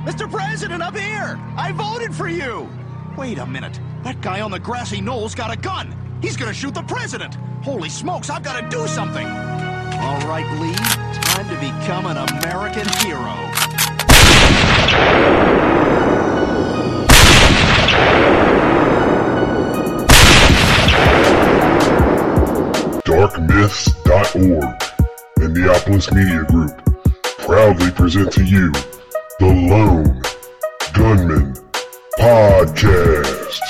Mr. President, up here! I voted for you! Wait a minute. That guy on the grassy knoll's got a gun. He's gonna shoot the president. Holy smokes, I've gotta do something. All right, Lee, time to become an American hero. Darkmyths.org, Indianapolis Media Group, proudly present to you The Lone Gunman Podcast,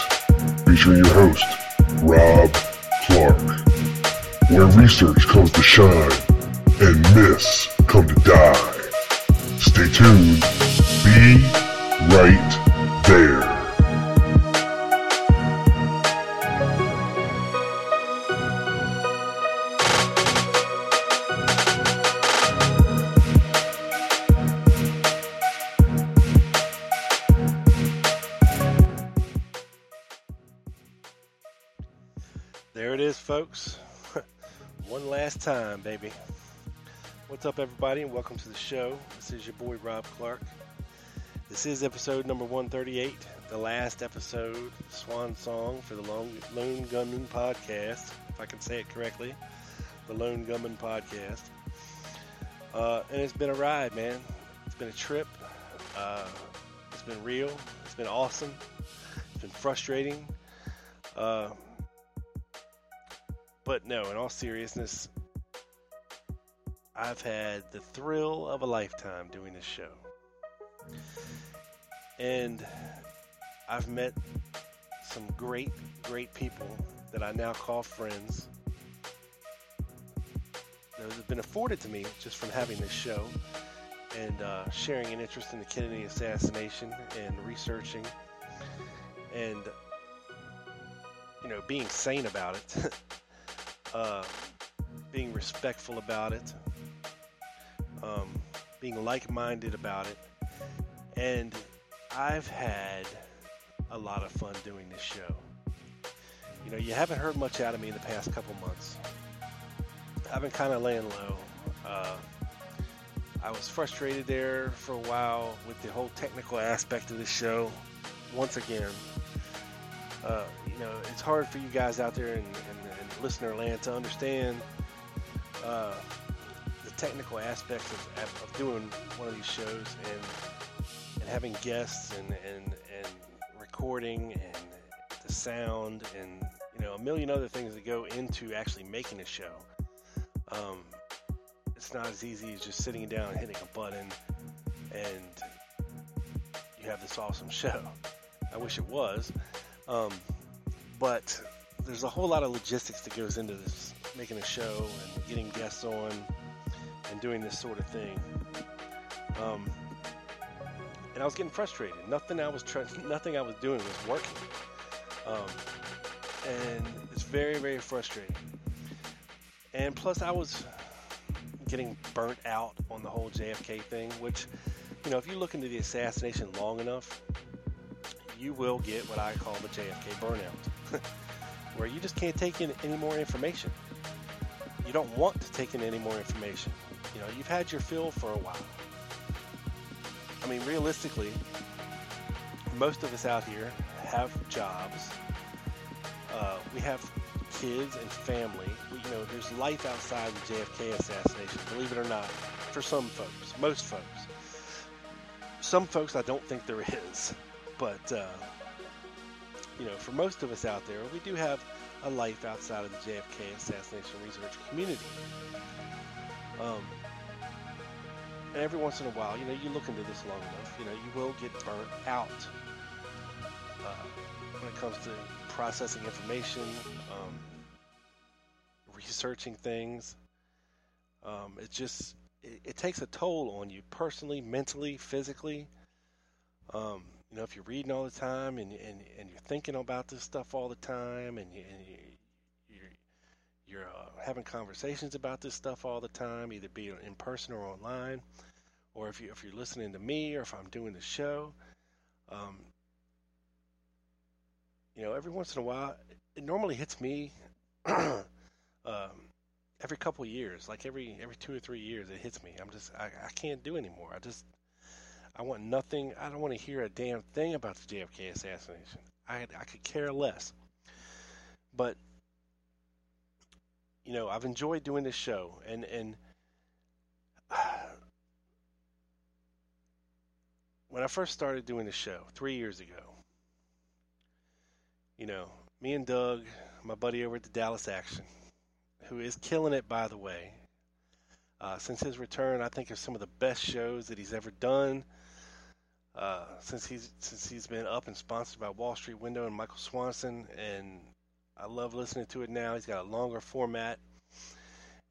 featuring your host, Rob Clark, where research comes to shine and myths come to die. Stay tuned. Be right there. There it is, folks. One last time, baby. What's up, everybody, and welcome to the show. This is your boy, Rob Clark. This is episode number 138, the last episode, swan song for the Lone Gunman Podcast, if I can say it correctly, the Lone Gunman Podcast. And it's been a ride, man. It's been a trip. It's been real. It's been awesome. It's been frustrating. But no, in all seriousness, I've had the thrill of a lifetime doing this show. And I've met some great, great people that I now call friends. Those have been afforded to me just from having this show and sharing an interest in the Kennedy assassination and researching and, you know, being sane about it, being respectful about it. Being like-minded about it, and I've had a lot of fun doing this show. You know, you haven't heard much out of me in the past couple months. I've been kind of laying low. I was frustrated there for a while with the whole technical aspect of this show. Once again, you know, it's hard for you guys out there in listener land to understand technical aspects of doing one of these shows and having guests and recording and the sound and, you know, a million other things that go into actually making a show. It's not as easy as just sitting down and hitting a button and you have this awesome show. I wish it was. But there's a whole lot of logistics that goes into this, making a show and getting guests on and doing this sort of thing, and I was getting frustrated. Nothing I was doing was working, and it's very, very frustrating. And plus, I was getting burnt out on the whole JFK thing, which, you know, if you look into the assassination long enough, you will get what I call the JFK burnout, where you just can't take in any more information. You don't want to take in any more information. You know, you've had your fill for a while. I mean, realistically, most of us out here have jobs. We have kids and family. You know, there's life outside the JFK assassination, believe it or not, for some folks, most folks. Some folks I don't think there is. But, you know, for most of us out there, we do have a life outside of the JFK assassination research community. And every once in a while, you know, you look into this long enough, you know, you will get burnt out when it comes to processing information, researching things. It's just, it takes a toll on you personally, mentally, physically. You know, if you're reading all the time and you're thinking about this stuff all the time, and you're having conversations about this stuff all the time, either be in person or online, or if you're listening to me, or if I'm doing the show, you know, every once in a while, it normally hits me every couple of years, like every 2 or 3 years, it hits me. I can't do anymore. I want nothing. I don't want to hear a damn thing about the JFK assassination. I could care less. But, you know, I've enjoyed doing this show, and when I first started doing the show 3 years ago, you know, me and Doug, my buddy over at the Dallas Action, who is killing it, by the way. Since his return, I think are some of the best shows that he's ever done. Since he's been up and sponsored by Wall Street Window and Michael Swanson, and I love listening to it now. He's got a longer format,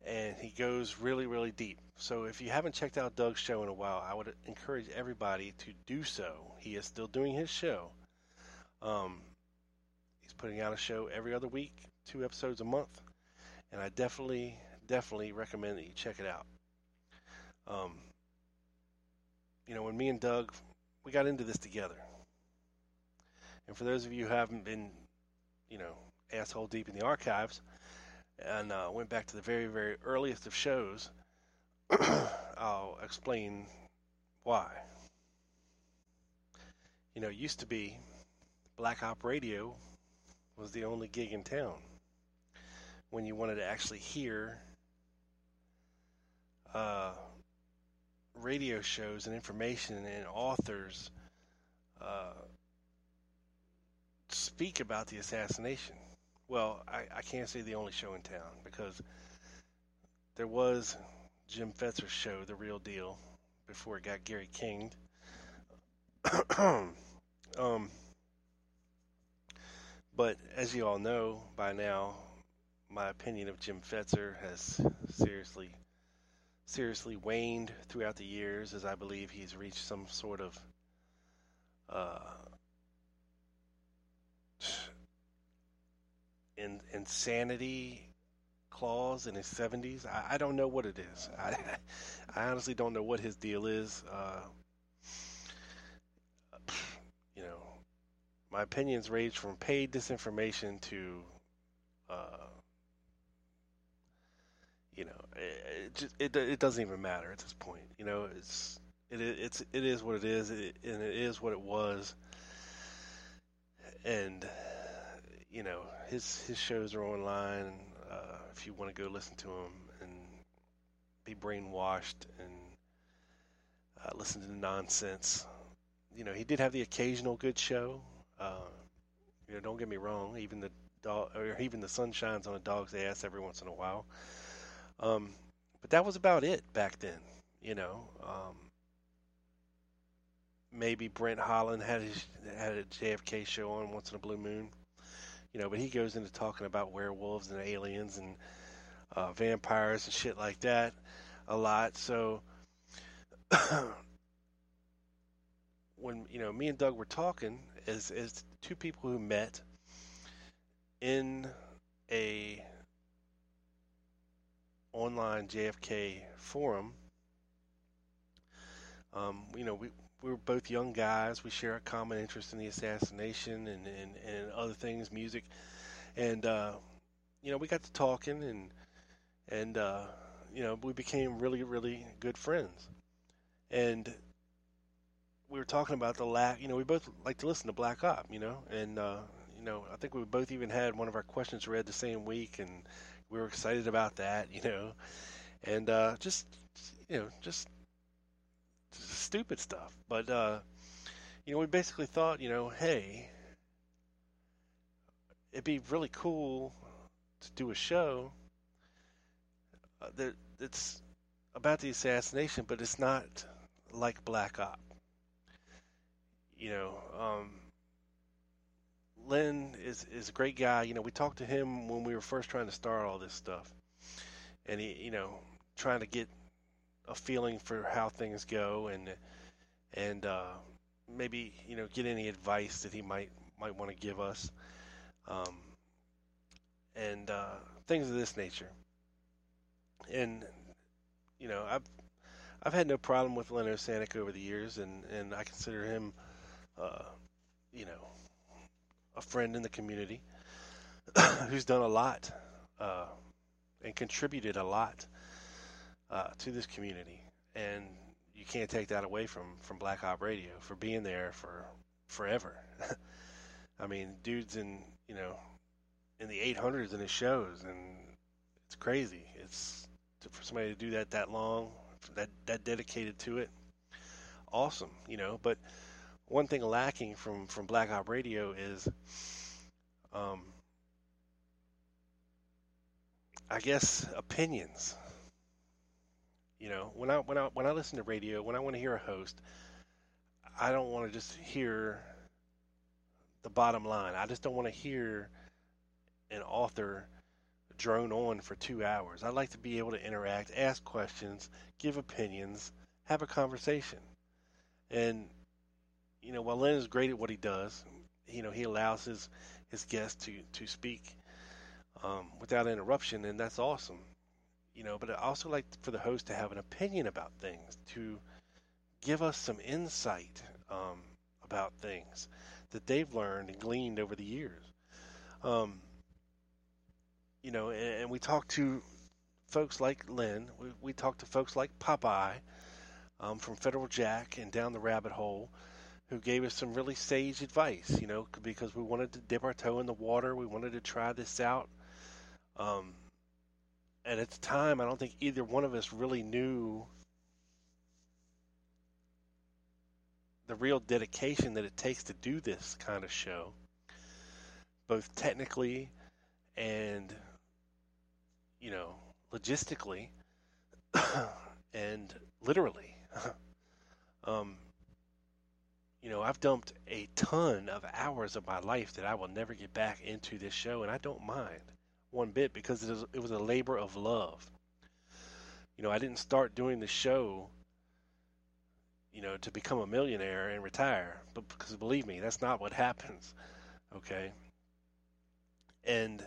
and he goes really, really deep. So if you haven't checked out Doug's show in a while, I would encourage everybody to do so. He is still doing his show. He's putting out a show every other week, 2 episodes a month, and I definitely recommend that you check it out. You know, when me and Doug, we got into this together. And for those of you who haven't been, you know, asshole deep in the archives, and went back to the very, very earliest of shows, I'll explain why. You know, it used to be Black Op Radio was the only gig in town when you wanted to actually hear radio shows and information and authors speak about the assassination. Well, I can't say the only show in town, because there was Jim Fetzer's show, The Real Deal, before it got Gary King'd. But as you all know by now, my opinion of Jim Fetzer has seriously waned throughout the years, as I believe he's reached some sort of insanity clause in his 70s. I don't know what it is. I honestly don't know what his deal is. You know, my opinions range from paid disinformation to you know, it doesn't even matter at this point. You know, it is what it is, and it is what it was. And you know, his shows are online. If you want to go listen to them and be brainwashed and listen to the nonsense, you know, he did have the occasional good show. You know, don't get me wrong. Even the dog, or even the sun shines on a dog's ass every once in a while. But that was about it back then, you know. Maybe Brent Holland had a JFK show on once in a blue moon, you know, but he goes into talking about werewolves and aliens and vampires and shit like that a lot. So when, you know, me and Doug were talking as two people who met in a online JFK forum, you know, we were both young guys. We share a common interest in the assassination and other things, music, and you know, we got to talking, and you know, we became really, really good friends. And we were talking about the lack, you know, we both like to listen to Black Op, you know, and you know, I think we both even had one of our questions read the same week, and we were excited about that, you know, and just, you know, just stupid stuff. But, you know, we basically thought, you know, hey, it'd be really cool to do a show that it's about the assassination, but it's not like Black Op. You know, Len is a great guy. You know, we talked to him when we were first trying to start all this stuff, and he, you know, trying to get a feeling for how things go, and maybe, you know, get any advice that he might want to give us, and things of this nature. And you know, I've had no problem with Len Osanic over the years, and I consider him, you know, a friend in the community who's done a lot and contributed a lot to this community. And you can't take that away from Black Op Radio for being there for forever. I mean, dude's in, you know, in the 800s in his shows, and it's crazy. It's for somebody to do that long, that dedicated to it. Awesome, you know. But one thing lacking from Black Op Radio is, I guess, opinions. You know, when I listen to radio, when I want to hear a host, I don't want to just hear the bottom line. I just don't want to hear an author drone on for 2 hours. I like to be able to interact, ask questions, give opinions, have a conversation. And, you know, while Len is great at what he does, you know, he allows his guests to speak without interruption, and that's awesome. You know, but I also like for the host to have an opinion about things, to give us some insight about things that they've learned and gleaned over the years. You know, and we talk to folks like Len. We talk to folks like Popeye from Federal Jack and Down the Rabbit Hole, who gave us some really sage advice, you know, because we wanted to dip our toe in the water. We wanted to try this out. And at the time, I don't think either one of us really knew the real dedication that it takes to do this kind of show, both technically and, you know, logistically and literally. You know, I've dumped a ton of hours of my life that I will never get back into this show, and I don't mind one bit, because it was a labor of love. You know, I didn't start doing the show, you know, to become a millionaire and retire, but because, believe me, that's not what happens, okay? And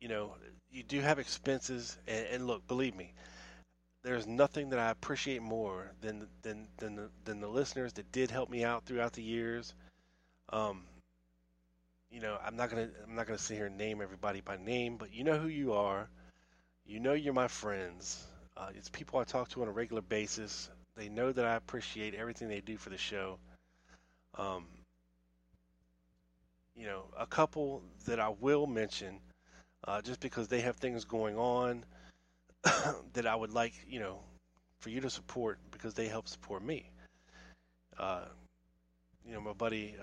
you know, you do have expenses, and look, believe me, there's nothing that I appreciate more than the listeners that did help me out throughout the years. You know, I'm not gonna sit here and name everybody by name, but you know who you are. You know you're my friends. It's people I talk to on a regular basis. They know that I appreciate everything they do for the show. You know, a couple that I will mention, just because they have things going on that I would like, you know, for you to support, because they help support me. You know, my buddy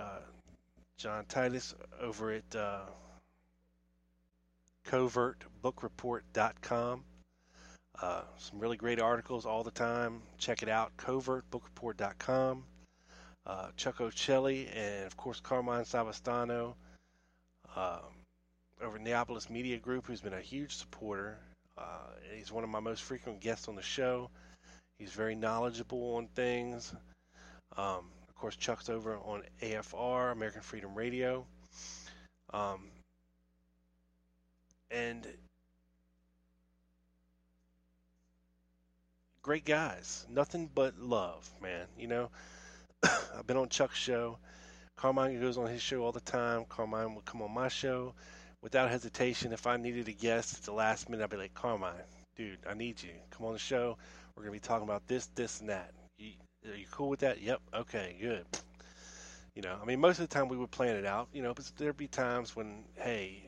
John Titus over at CovertBookReport.com. Some really great articles all the time. Check it out, CovertBookReport.com. Chuck Ochelli and, of course, Carmine Savastano over at Indianapolis Media Group, who's been a huge supporter. He's one of my most frequent guests on the show. He's very knowledgeable on things. Of course, Chuck's over on AFR, American Freedom Radio. And great guys. Nothing but love, man. You know, I've been on Chuck's show. Carmine goes on his show all the time. Carmine will come on my show. Without hesitation, if I needed a guest at the last minute, I'd be like, Carmine, dude, I need you. Come on the show. We're going to be talking about this, and that. Are you cool with that? Yep. Okay, good. You know, I mean, most of the time we would plan it out, you know, but there'd be times when, hey,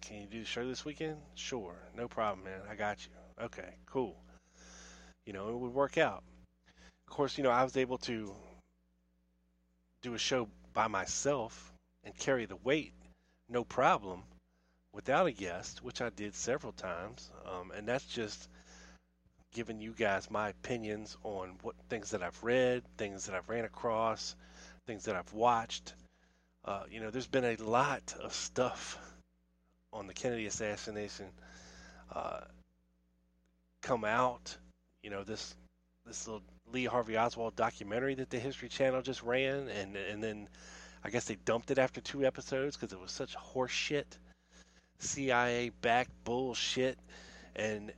can you do the show this weekend? Sure. No problem, man. I got you. Okay, cool. You know, it would work out. Of course, you know, I was able to do a show by myself and carry the weight, no problem, without a guest, which I did several times. And that's just giving you guys my opinions on what things that I've read, things that I've ran across, things that I've watched. You know, there's been a lot of stuff on the Kennedy assassination come out. You know, this little Lee Harvey Oswald documentary that the History Channel just ran, and then I guess they dumped it after 2 episodes because it was such horseshit, CIA-backed bullshit, and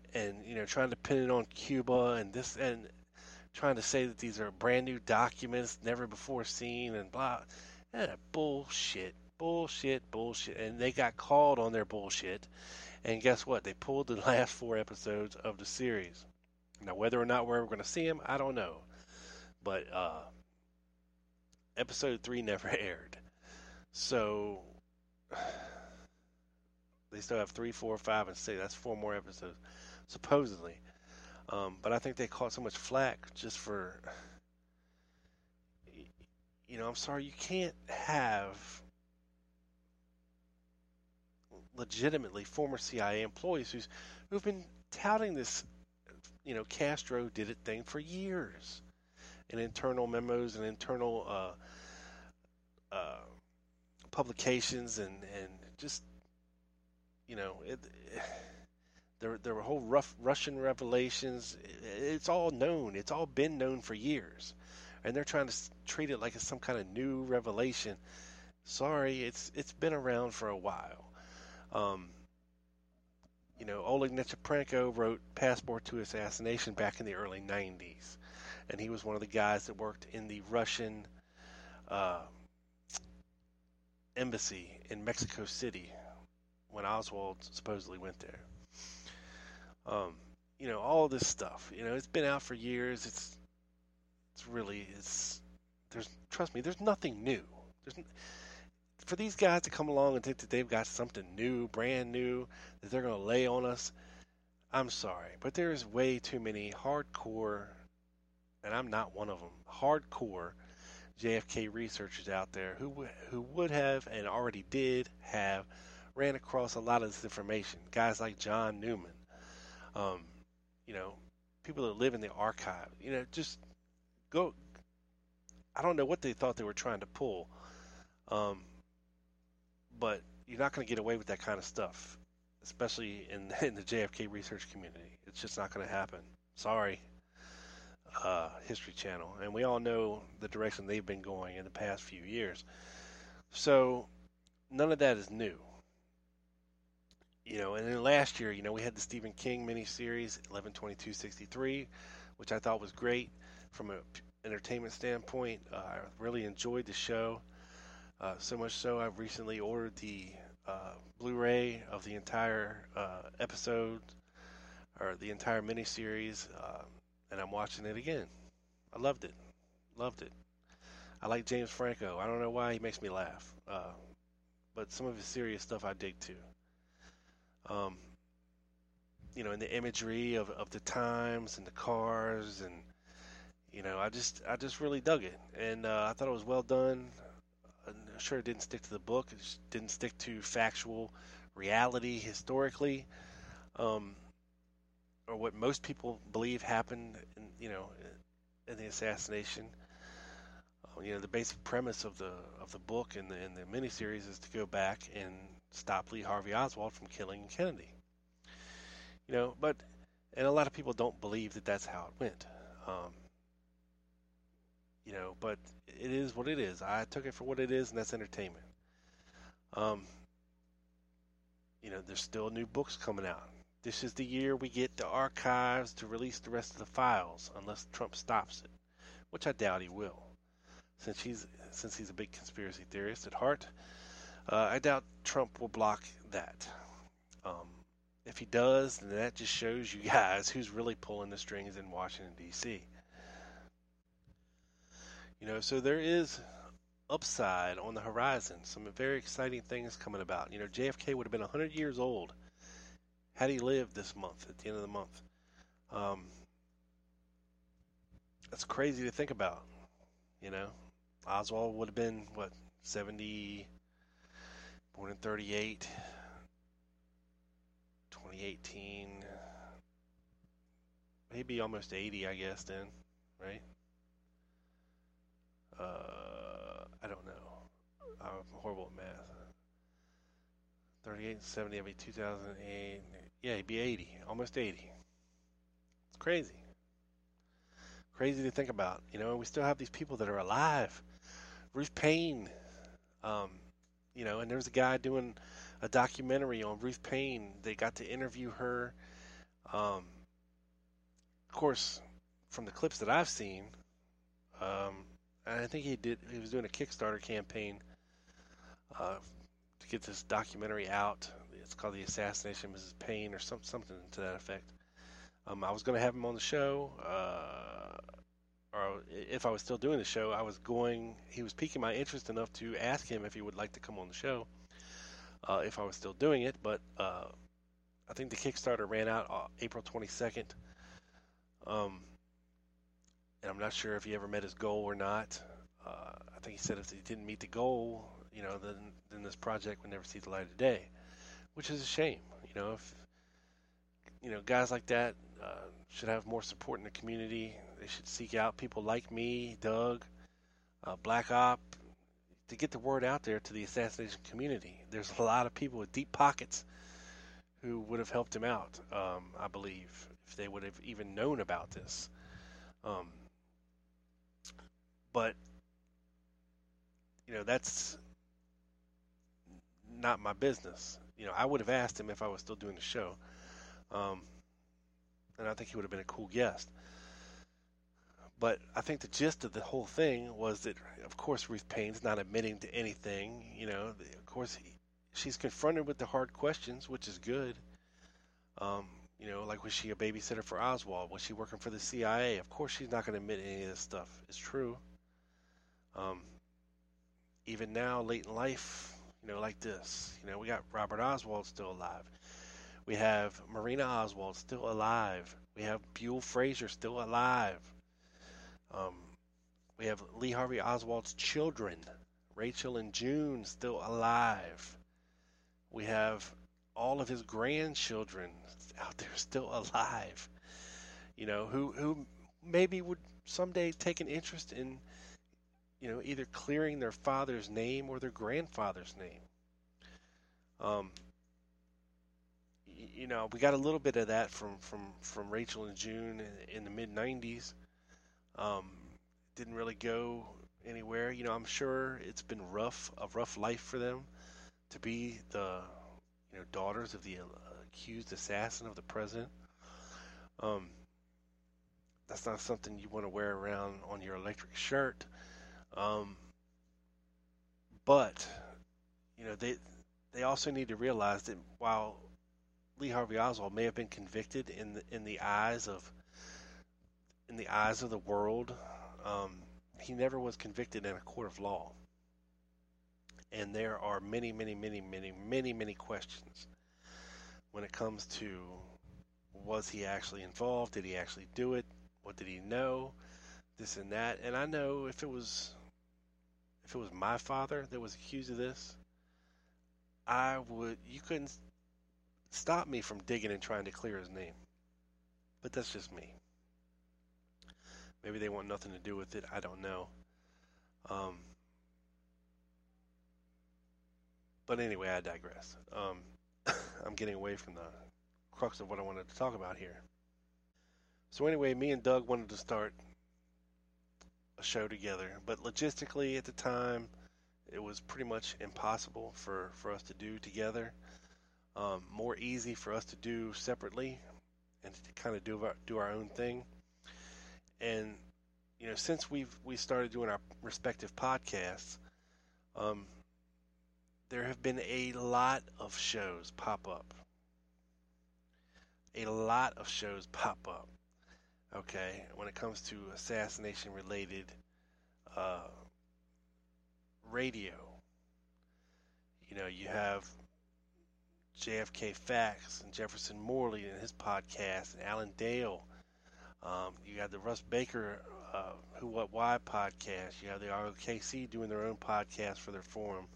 you know, trying to pin it on Cuba and this, and trying to say that these are brand new documents never before seen and blah. Bullshit. And they got called on their bullshit. And guess what? They pulled the last 4 episodes of the series. Now, whether or not we're ever going to see them, I don't know. But episode 3 never aired. So they still have 3, 4, 5, and 6. That's 4 more episodes, supposedly. But I think they caught so much flack just for... You know, I'm sorry, you can't have legitimately former CIA employees who've been touting this, you know, Castro did it thing for years, and internal memos and internal publications and just, you know, there were whole Russian revelations. It's all known. It's all been known for years. And they're trying to treat it like it's some kind of new revelation. Sorry, it's been around for a while. You know, Oleg Necheprenko wrote Passport to Assassination back in the early 90s. And he was one of the guys that worked in the Russian embassy in Mexico City when Oswald supposedly went there. You know, all this stuff. You know, it's been out for years. It's really there's, trust me, there's nothing new. For these guys to come along and think that they've got something new, brand new, that they're going to lay on us, I'm sorry, but there's way too many hardcore, and I'm not one of them, hardcore JFK researchers out there who would have and already did have ran across a lot of this information. Guys like John Newman, you know, people that live in the archive, you know, just... I don't know what they thought they were trying to pull, but you're not going to get away with that kind of stuff, especially in the JFK research community. It's just not going to happen. Sorry, History Channel. And we all know the direction they've been going in the past few years. So none of that is new. You know, and then last year, you know, we had the Stephen King miniseries, 11/22/63, which I thought was great. From an entertainment standpoint, I really enjoyed the show, so much so I've recently ordered the Blu-ray of the entire episode, or the entire miniseries, and I'm watching it again. I loved it. I like James Franco. I don't know why he makes me laugh, but some of his serious stuff I dig too. You know, and the imagery of the times and the cars and... You know, I just really dug it, and I thought it was well done. I'm sure it didn't stick to the book, it didn't stick to factual reality historically, or what most people believe happened, in the assassination. You know, the basic premise of the book and the miniseries is to go back and stop Lee Harvey Oswald from killing Kennedy. You know, and a lot of people don't believe that that's how it went. You know, but it is what it is. I took it for what it is, and that's entertainment. You know, there's still new books coming out. This is the year we get the archives to release the rest of the files, unless Trump stops it, which I doubt he will, since he's a big conspiracy theorist at heart. I doubt Trump will block that. If he does, then that just shows you guys who's really pulling the strings in Washington, D.C. You know, so there is upside on the horizon. Some very exciting things coming about. You know, JFK would have been 100 years old had he lived this month, at the end of the month. That's crazy to think about, you know. Oswald would have been, 70, born in 38, 2018, maybe almost 80, I guess, then, right? I don't know. I'm horrible at math. 38 and 70, that'd be 2008. Yeah, he'd be 80, almost 80. It's crazy. Crazy to think about. You know, and we still have these people that are alive. Ruth Paine, you know, and there was a guy doing a documentary on Ruth Paine. They got to interview her. Of course, from the clips that I've seen, and I think he was doing a Kickstarter campaign to get this documentary out. It's called The Assassination of Mrs. Payne or something to that effect. I was going to have him on the show, or if I was still doing the show, he was piquing my interest enough to ask him if he would like to come on the show, if I was still doing it, but I think the Kickstarter ran out April 22nd, and I'm not sure if he ever met his goal or not. I think he said if he didn't meet the goal, you know, then this project would never see the light of day, which is a shame. You know, if you know guys like that should have more support in the community. They should seek out people like me, Doug, Black Op, to get the word out there to the assassination community. There's a lot of people with deep pockets who would have helped him out, I believe, if they would have even known about this. But, you know, that's not my business. You know, I would have asked him if I was still doing the show. And I think he would have been a cool guest. But I think the gist of the whole thing was that, of course, Ruth Paine's not admitting to anything. You know, of course, she's confronted with the hard questions, which is good. You know, like, was she a babysitter for Oswald? Was she working for the CIA? Of course, she's not going to admit any of this stuff. It's true. Even now, late in life, you know, like this, you know, we got Robert Oswald still alive. We have Marina Oswald still alive. We have Buell Frazier still alive. We have Lee Harvey Oswald's children, Rachel and June, still alive. We have all of his grandchildren out there still alive. You know, who maybe would someday take an interest in, you know, either clearing their father's name or their grandfather's name. You know, we got a little bit of that from Rachel and June in the mid-90s. Didn't really go anywhere. You know, I'm sure it's been a rough life for them to be the, you know, daughters of the accused assassin of the president. That's not something you want to wear around on your electric shirt. But, you know, they also need to realize that while Lee Harvey Oswald may have been convicted in the eyes of the world, he never was convicted in a court of law. And there are many, many, many, many, many, many questions when it comes to, was he actually involved? Did he actually do it? What did he know? This and that. And I know if it was my father that was accused of this, you couldn't stop me from digging and trying to clear his name. But that's just me. Maybe they want nothing to do with it. I don't know. But anyway, I digress. I'm getting away from the crux of what I wanted to talk about here. So anyway, me and Doug wanted to start a show together, but logistically at the time, it was pretty much impossible for us to do together. More easy for us to do separately and to kind of do our own thing. And, you know, since we started doing our respective podcasts, there have been a lot of shows pop up. Okay, when it comes to assassination-related radio, you know, you have JFK Facts and Jefferson Morley and his podcast and Alan Dale. You have the Russ Baker Who What Why podcast. You have the ROKC doing their own podcast for their forum.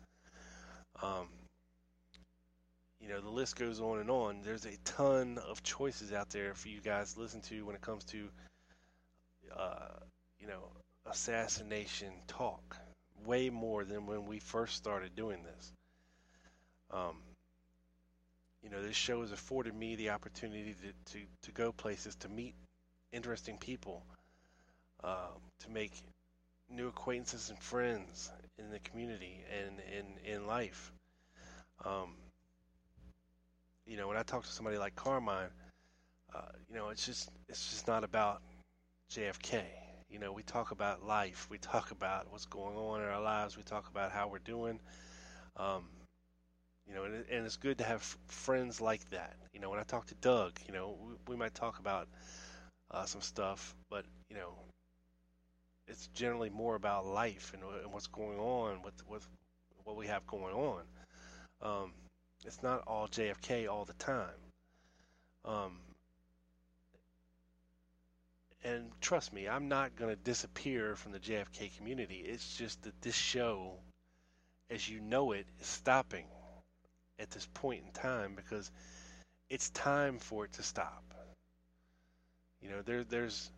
You know, the list goes on and on. There's a ton of choices out there for you guys to listen to when it comes to, you know, assassination talk. Way more than when we first started doing this. you know, this show has afforded me the opportunity to go places, to meet interesting people, to make new acquaintances and friends in the community and in life. You know, when I talk to somebody like Carmine, you know, it's just not about JFK. You know, we talk about life. We talk about what's going on in our lives. We talk about how we're doing. You know, and it's good to have friends like that. You know, when I talk to Doug, you know, we might talk about some stuff, but, you know, it's generally more about life and what's going on with what we have going on. It's not all JFK all the time. And trust me, I'm not going to disappear from the JFK community. It's just that this show, as you know it, is stopping at this point in time because it's time for it to stop. You know, there's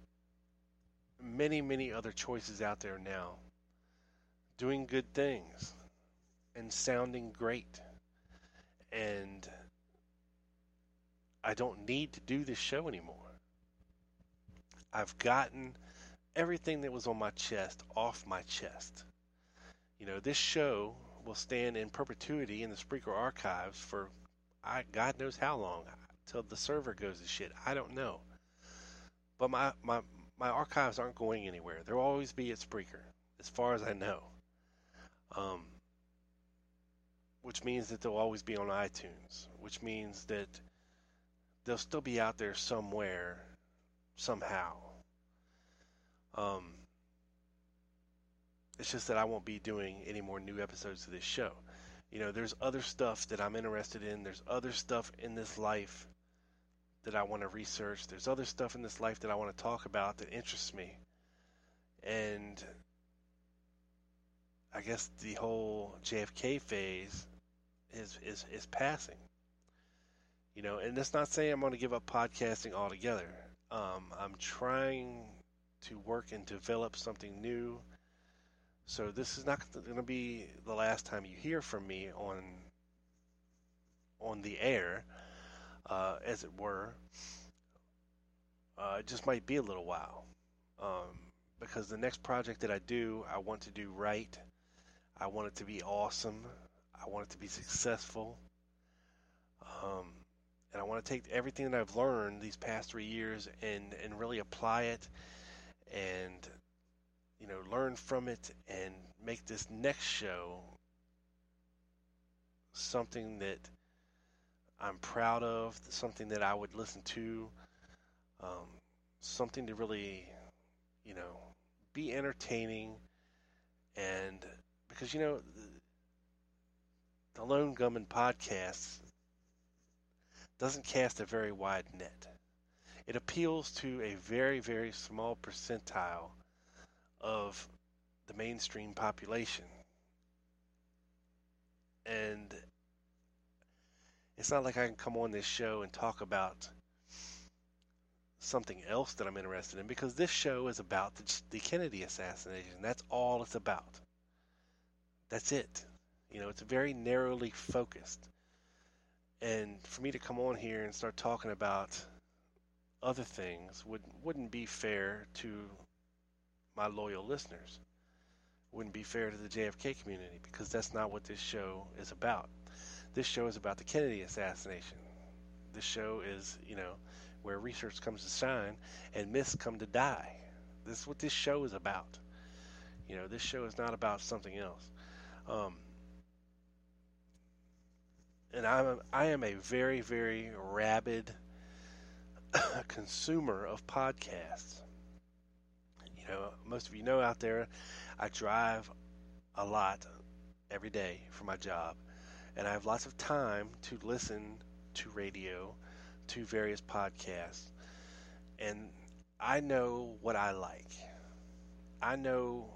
many other choices out there now, doing good things and sounding great. And I don't need to do this show anymore. I've gotten everything that was on my chest off my chest. You know, this show will stand in perpetuity in the Spreaker archives for God knows how long, till the server goes to shit. I don't know. But my archives aren't going anywhere. They'll always be at Spreaker, as far as I know. Which means that they'll always be on iTunes, which means that they'll still be out there somewhere, somehow. It's just that I won't be doing any more new episodes of this show. You know, there's other stuff that I'm interested in. There's other stuff in this life that I want to research. There's other stuff in this life that I want to talk about that interests me. And I guess the whole JFK phase is passing. You know, and that's not saying I'm going to give up podcasting altogether. I'm trying to work and develop something new. So this is not going to be the last time you hear from me on the air, as it were. It just might be a little while, because the next project that I do, I want to do right. I want it to be awesome. I want it to be successful. And I want to take everything that I've learned these past 3 years and really apply it and, you know, learn from it and make this next show something that I'm proud of, something that I would listen to, something to really, you know, be entertaining. And because, you know, the Lone Gunman Podcast doesn't cast a very wide net. It appeals to a very, very small percentile of the mainstream population. And it's not like I can come on this show and talk about something else that I'm interested in, because this show is about the Kennedy assassination. That's all it's about. That's it. You know, it's very narrowly focused. And for me to come on here and start talking about other things wouldn't be fair to my loyal listeners. Wouldn't be fair to the JFK community, because that's not what this show is about. This show is about the Kennedy assassination. This show is, you know, where research comes to shine and myths come to die. This is what this show is about. You know, this show is not about something else. And I am a very, very rabid consumer of podcasts. You know, most of you know out there, I drive a lot every day for my job. And I have lots of time to listen to radio, to various podcasts. And I know what I like. I know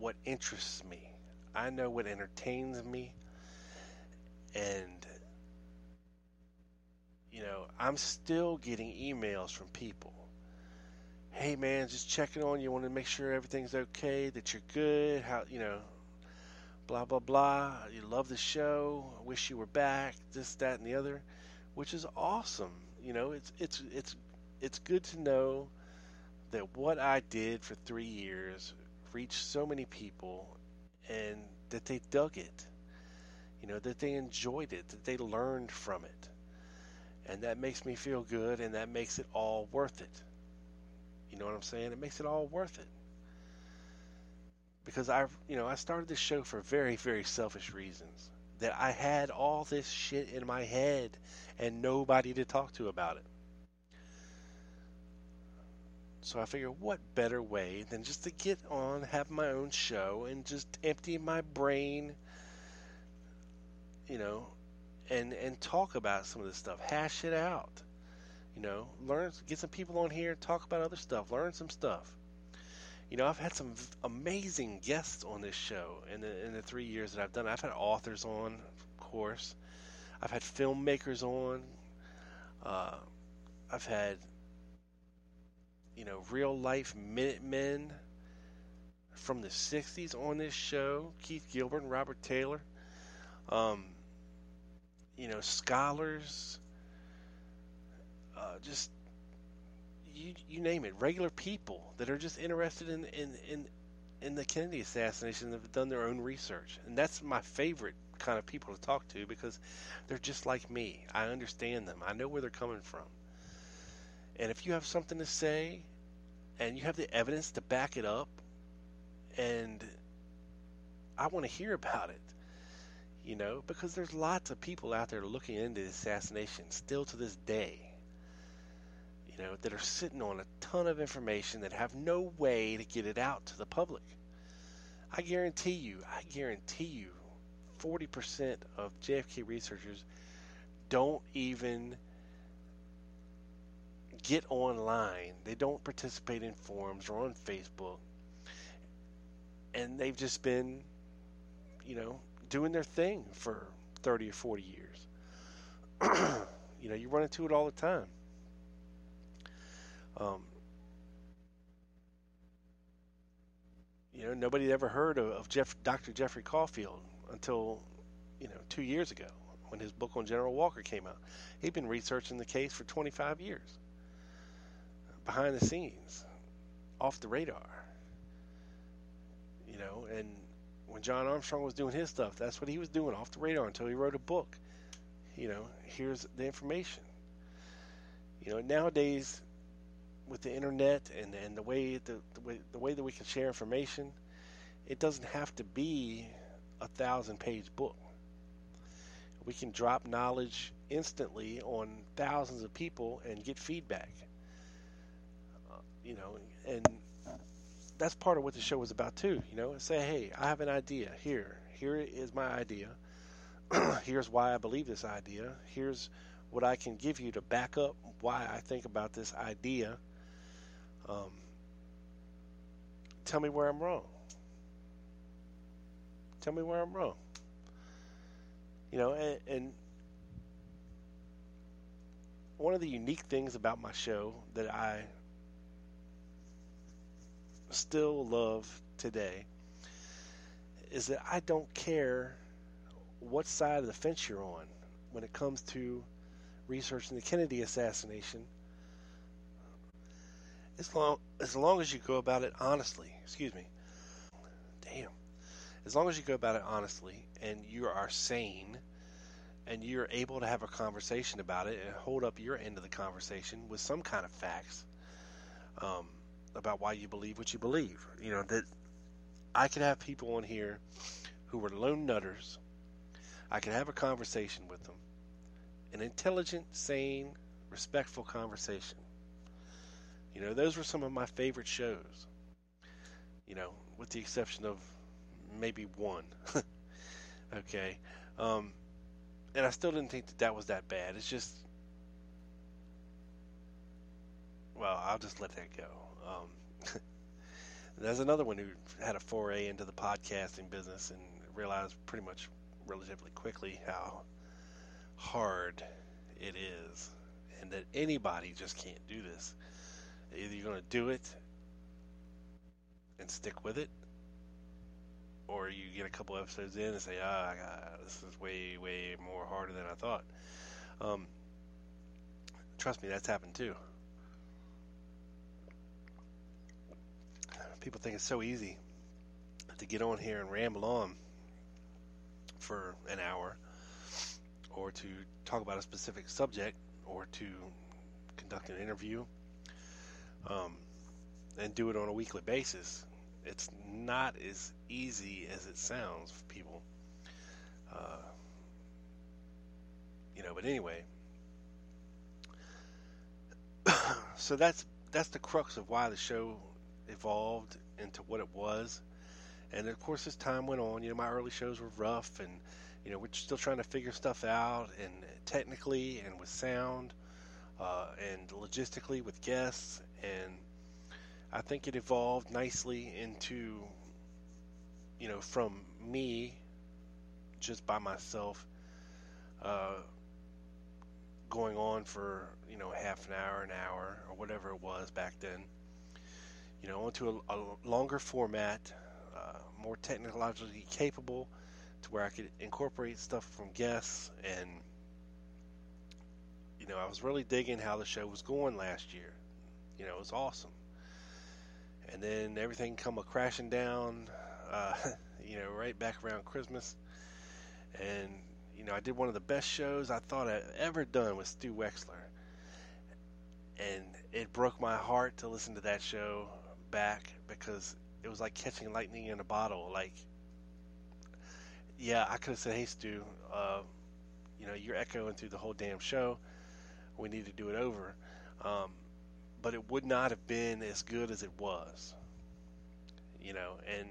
what interests me. I know what entertains me. And, you know, I'm still getting emails from people. Hey, man, just checking on you. Want to make sure everything's okay, that you're good. How, you know, blah, blah, blah. You love the show. I wish you were back, this, that, and the other, which is awesome. You know, it's good to know that what I did for 3 years reached so many people and that they dug it, you know, that they enjoyed it, that they learned from it. And that makes me feel good, and that makes it all worth it. You know what I'm saying? It makes it all worth it. Because I started this show for very, very selfish reasons. That I had all this shit in my head and nobody to talk to about it. So I figured, what better way than just to get on, have my own show, and just empty my brain, you know, and talk about some of this stuff, hash it out, you know, learn, get some people on here, talk about other stuff, learn some stuff. You know, I've had some amazing guests on this show in the 3 years that I've done. I've had authors on, of course. I've had filmmakers on. I've had, you know, real life Minutemen from the 60s on this show. Keith Gilbert and Robert Taylor. You know, scholars. Just... You name it, regular people that are just interested in the Kennedy assassination that have done their own research. And that's my favorite kind of people to talk to, because they're just like me. I understand them. I know where they're coming from. And if you have something to say and you have the evidence to back it up, and I want to hear about it, you know, because there's lots of people out there looking into the assassination still to this day. You know, that are sitting on a ton of information that have no way to get it out to the public. I guarantee you 40% of JFK researchers don't even get online. They don't participate in forums or on Facebook. And they've just been, you know, doing their thing for 30 or 40 years. You know, you run into it all the time. You know, nobody ever heard of Dr. Jeffrey Caulfield until, you know, 2 years ago when his book on General Walker came out. He'd been researching the case for 25 years, behind the scenes, off the radar. You know, and when John Armstrong was doing his stuff, that's what he was doing, off the radar, until he wrote a book. You know, here's the information. You know, nowadays, with the internet and the way that we can share information, it doesn't have to be a 1,000-page book. We can drop knowledge instantly on thousands of people and get feedback. You know, and that's part of what the show was about too. You know, say, hey, I have an idea. Here is my idea. Here's why I believe this idea. Here's what I can give you to back up why I think about this idea. Tell me where I'm wrong. You know, and one of the unique things about my show that I still love today is that I don't care what side of the fence you're on when it comes to researching the Kennedy assassination. As long as you go about it honestly, as long as you go about it honestly and you are sane and you're able to have a conversation about it and hold up your end of the conversation with some kind of facts about why you believe what you believe. You know, that I could have people on here who were lone nutters. I could have a conversation with them, an intelligent, sane, respectful conversation. You know, those were some of my favorite shows. You know, with the exception of maybe one. Okay. And I still didn't think that was that bad. It's just... well, I'll just let that go. There's another one who had a foray into the podcasting business and realized pretty much relatively quickly how hard it is. And that anybody just can't do this. Either you're going to do it and stick with it, or you get a couple episodes in and say, this is way more harder than I thought. Trust me, that's happened too. People think it's so easy to get on here and ramble on for an hour, or to talk about a specific subject, or to conduct an interview, and do it on a weekly basis. It's not as easy as it sounds for people. But anyway. So that's the crux of why the show evolved into what it was. And of course, as time went on, my early shows were rough, and we're still trying to figure stuff out, and technically, and with sound, and logistically with guests, and I think it evolved nicely into, from me, just by myself, going on for, half an hour, or whatever it was back then, onto a longer format, more technologically capable, to where I could incorporate stuff from guests. And, I was really digging how the show was going last year. It was awesome. And then everything come a crashing down, right back around Christmas. And, I did one of the best shows I thought I'd ever done with Stu Wexler. And it broke my heart to listen to that show back, because it was like catching lightning in a bottle. I could have said, hey, Stu, you're echoing through the whole damn show. We need to do it over. But it would not have been as good as it was. And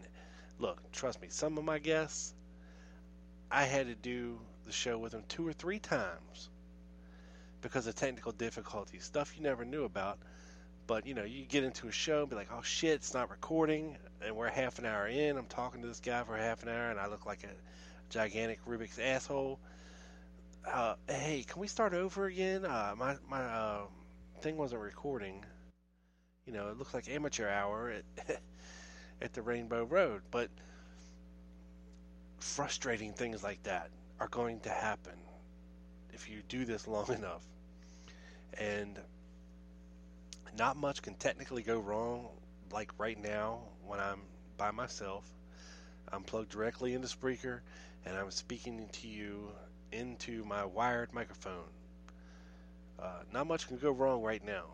look, trust me, some of my guests, I had to do the show with them 2 or 3 times because of technical difficulties, stuff you never knew about. But, you get into a show and be like, oh, shit, it's not recording. And we're half an hour in. I'm talking to this guy for half an hour, and I look like a gigantic Rubik's asshole. Hey, can we start over again? My thing wasn't recording. It looks like amateur hour at the Rainbow Road. But frustrating things like that are going to happen if you do this long enough. And not much can technically go wrong, like right now when I'm by myself. I'm plugged directly into Spreaker, and I'm speaking to you into my wired microphone. Not much can go wrong right now.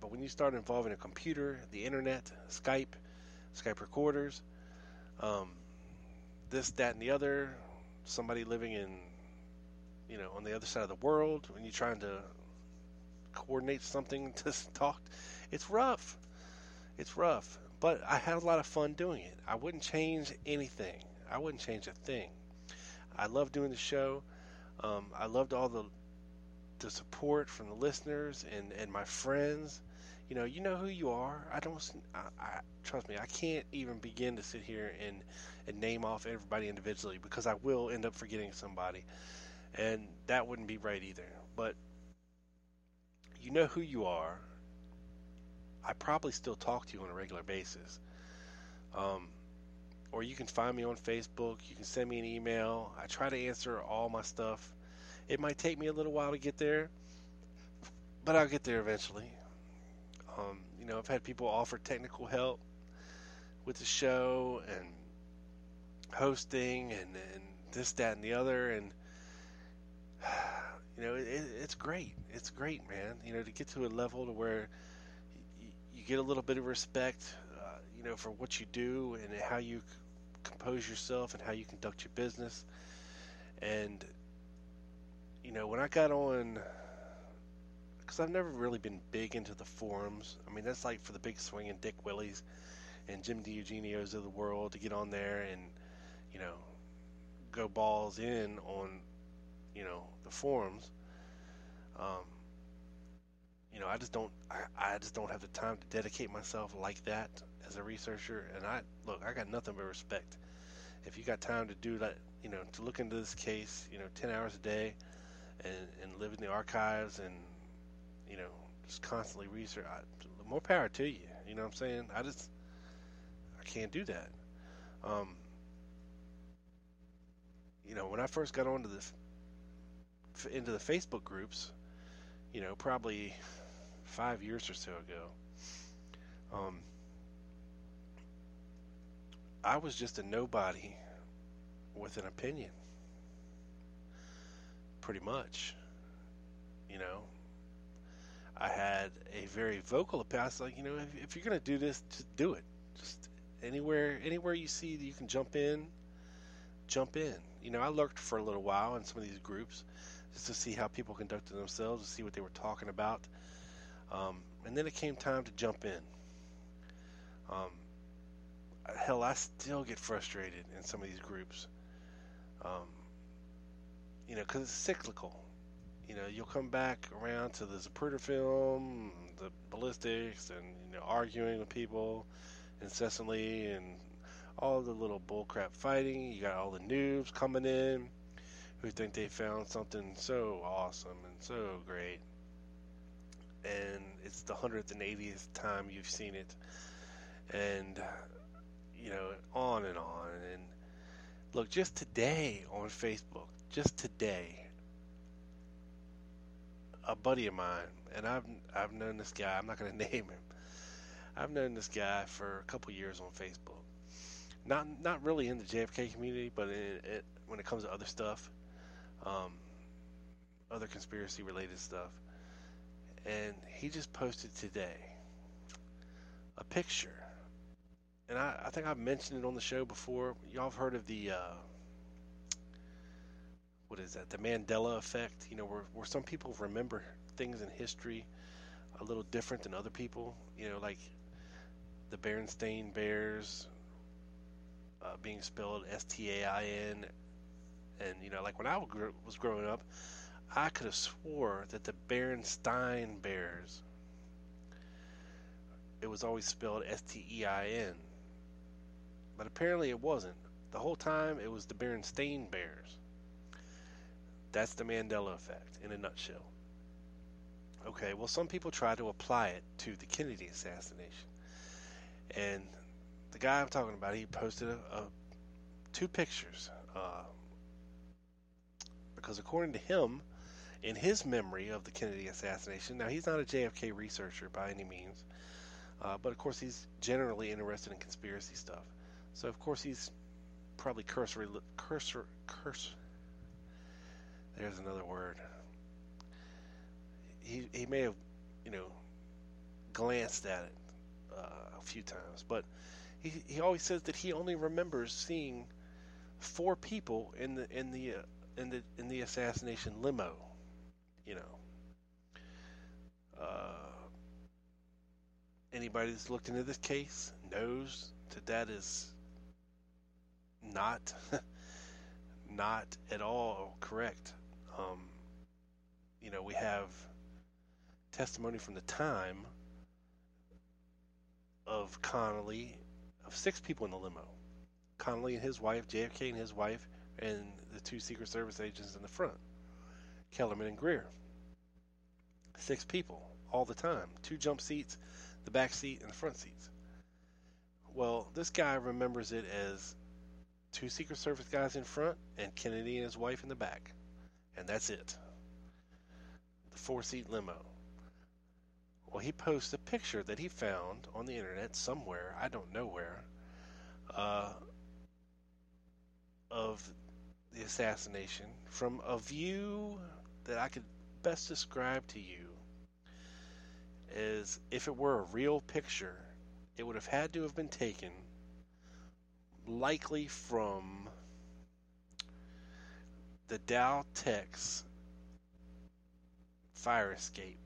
But when you start involving a computer, the internet, Skype recorders, this, that, and the other, somebody living in, on the other side of the world, when you're trying to coordinate something to talk, it's rough, but I had a lot of fun doing it. I wouldn't change anything. I wouldn't change a thing. I love doing the show. I loved all the support from the listeners and my friends. You know who you are. I trust me, I can't even begin to sit here and name off everybody individually, because I will end up forgetting somebody, and that wouldn't be right either. But you know who you are. I probably still talk to you on a regular basis. Or you can find me on Facebook. You can send me an email. I try to answer all my stuff. It might take me a little while to get there, but I'll get there eventually. I've had people offer technical help with the show and hosting and this, that, and the other. And it's great. It's great, man. To get to a level to where you get a little bit of respect, for what you do and how you compose yourself and how you conduct your business. And when I got on, because I've never really been big into the forums. I mean, that's like for the big swinging Dick Willies and Jim DiEugenios of the world to get on there and go balls in on the forums. I just don't have the time to dedicate myself like that as a researcher. And I got nothing but respect. If you got time to do that, to look into this case, 10 hours a day and live in the archives and, just constantly research, more power to you. You know what I'm saying? I can't do that. You know, when I first got onto this, into the Facebook groups, you know, probably 5 years or so ago, I was just a nobody with an opinion, pretty much. You know, I had a very vocal opinion. Like, you know, if you're gonna do this, just do it. Just anywhere you see that you can jump in, jump in. You know, I lurked for a little while in some of these groups just to see how people conducted themselves, to see what they were talking about. And then it came time to jump in. Hell, I still get frustrated in some of these groups. You know, because it's cyclical. You know, you'll come back around to the Zapruder film, the ballistics, and, you know, arguing with people incessantly, and all the little bullcrap fighting. You got all the noobs coming in who think they found something so awesome and so great, and it's the 180th time you've seen it, and, you know, on and on. And look, just today on Facebook, just today, a buddy of mine, and I've known this guy, I'm not going to name him, I've known this guy for a couple years on Facebook, not really in the JFK community, but when it comes to other stuff, other conspiracy related stuff. And he just posted today a picture, and I think I've mentioned it on the show before. Y'all have heard of the what is that, the Mandela effect, you know, where some people remember things in history a little different than other people, you know, like the Berenstain Bears being spelled S-T-A-I-N. And, you know, like when I was growing up, I could have swore that the Berenstain Bears, it was always spelled S-T-E-I-N, but apparently it wasn't. The whole time it was the Berenstain Bears. That's the Mandela effect in a nutshell. Okay, well, some people try to apply it to the Kennedy assassination, and the guy I'm talking about, he posted two pictures, because according to him, in his memory of the Kennedy assassination, now he's not a JFK researcher by any means, but of course he's generally interested in conspiracy stuff, so of course he's probably there's another word. He may have, you know, glanced at it a few times, but he always says that he only remembers seeing four people in the assassination limo, you know. Anybody that's looked into this case knows that is not at all correct. You know, we have testimony from the time of Connolly, of six people in the limo. Connolly and his wife, JFK and his wife, and the two Secret Service agents in the front, Kellerman and Greer. Six people all the time. Two jump seats, the back seat and the front seats. Well, this guy remembers it as two Secret Service guys in front and Kennedy and his wife in the back. And that's it. The four-seat limo. Well, he posted a picture that he found on the internet somewhere, I don't know where, of the assassination from a view that I could best describe to you as, if it were a real picture, it would have had to have been taken likely from the Dow Tex fire escape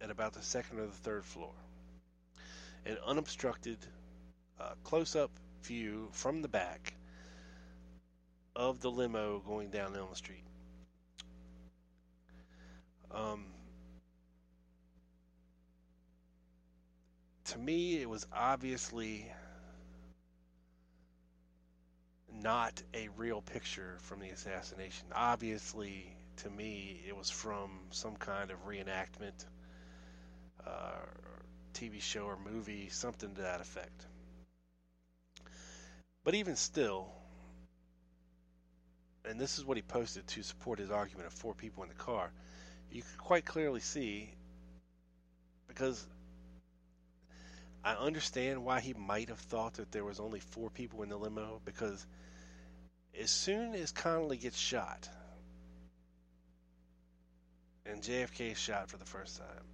at about the second or the third floor. An unobstructed close-up view from the back of the limo going down Elm Street. To me, it was obviously not a real picture from the assassination. Obviously, to me, it was from some kind of reenactment, TV show or movie, something to that effect. But even still, and this is what he posted to support his argument of four people in the car, you could quite clearly see, because I understand why he might have thought that there was only four people in the limo, because as soon as Connally gets shot and JFK is shot for the first time,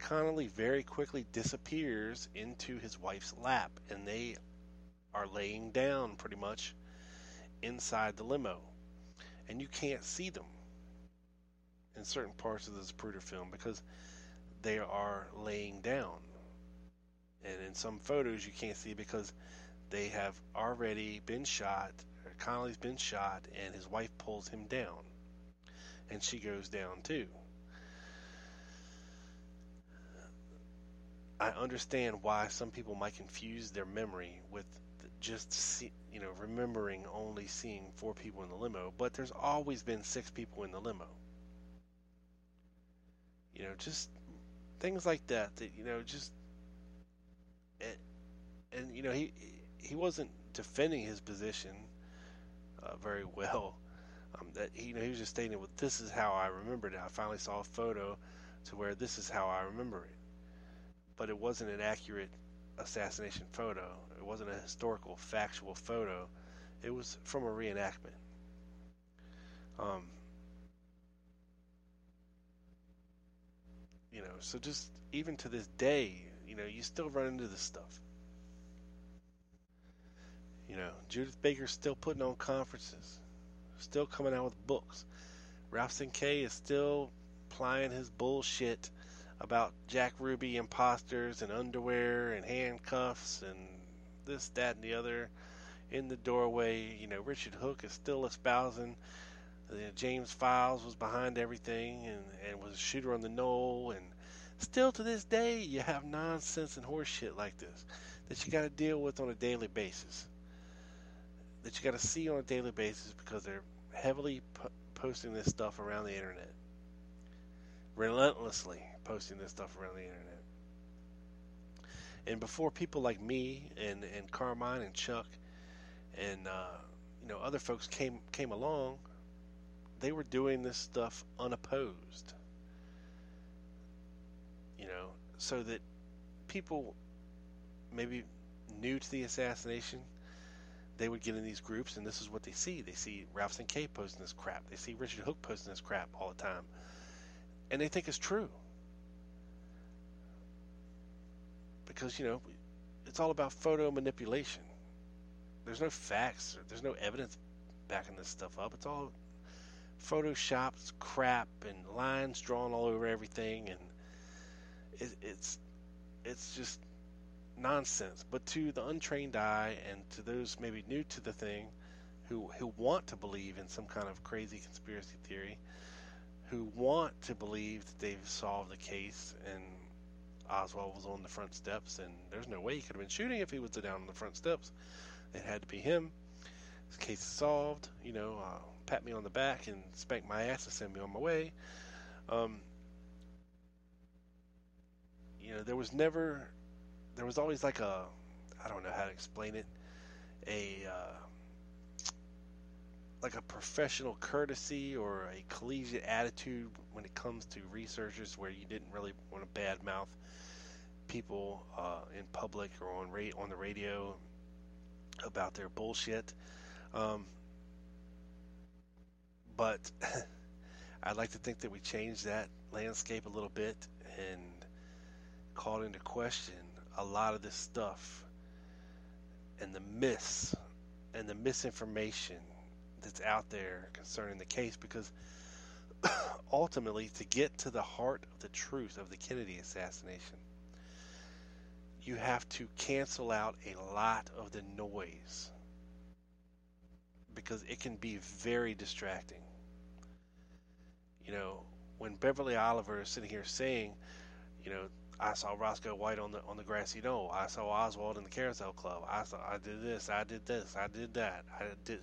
Connally very quickly disappears into his wife's lap, and they are laying down pretty much inside the limo, and you can't see them in certain parts of the Zapruder film because they are laying down, and in some photos you can't see because they have already been shot, or Connolly's been shot, and his wife pulls him down and she goes down too. I understand why some people might confuse their memory with just remembering only seeing four people in the limo, but there's always been six people in the limo. Just things like that, he wasn't defending his position very well. He was just stating, well, this is how I remembered it. I finally saw a photo to where this is how I remember it. But it wasn't an accurate assassination photo. It wasn't a historical, factual photo. It was from a reenactment. So just even to this day, you still run into this stuff. Judith Baker's still putting on conferences, still coming out with books. Ralphson Kaye is still plying his bullshit about Jack Ruby imposters and underwear and handcuffs and this, that, and the other in the doorway. Richard Hooke is still espousing James Files was behind everything and was a shooter on the knoll, and still to this day you have nonsense and horse shit like this that you got to deal with on a daily basis, that you got to see on a daily basis, because they're heavily posting this stuff around the internet, relentlessly posting this stuff around the internet. And before people like me and Carmine and Chuck and other folks came along, they were doing this stuff unopposed. So that people maybe new to the assassination, they would get in these groups, and this is what they see. They see Ralphson Kaye posting this crap. They see Richard Hooke posting this crap all the time. And they think it's true. Because, it's all about photo manipulation. There's no facts. There's no evidence backing this stuff up. It's all photoshopped crap and lines drawn all over everything, and it's just nonsense. But to the untrained eye, and to those maybe new to the thing, who want to believe in some kind of crazy conspiracy theory, who want to believe that they've solved the case and Oswald was on the front steps, and there's no way he could have been shooting if he was down on the front steps. It had to be him. This case is solved. Pat me on the back and spank my ass and send me on my way. There was always like a, I don't know how to explain it, like a professional courtesy or a collegiate attitude when it comes to researchers, where you didn't really want to badmouth people in public or on the radio about their bullshit. But I'd like to think that we changed that landscape a little bit and called into question a lot of this stuff and the myths and the misinformation that's out there concerning the case, because ultimately, to get to the heart of the truth of the Kennedy assassination, you have to cancel out a lot of the noise, because it can be very distracting. When Beverly Oliver is sitting here saying, I saw Roscoe White on the grassy knoll. I saw Oswald in the Carousel Club. I did this. I did this. I did that.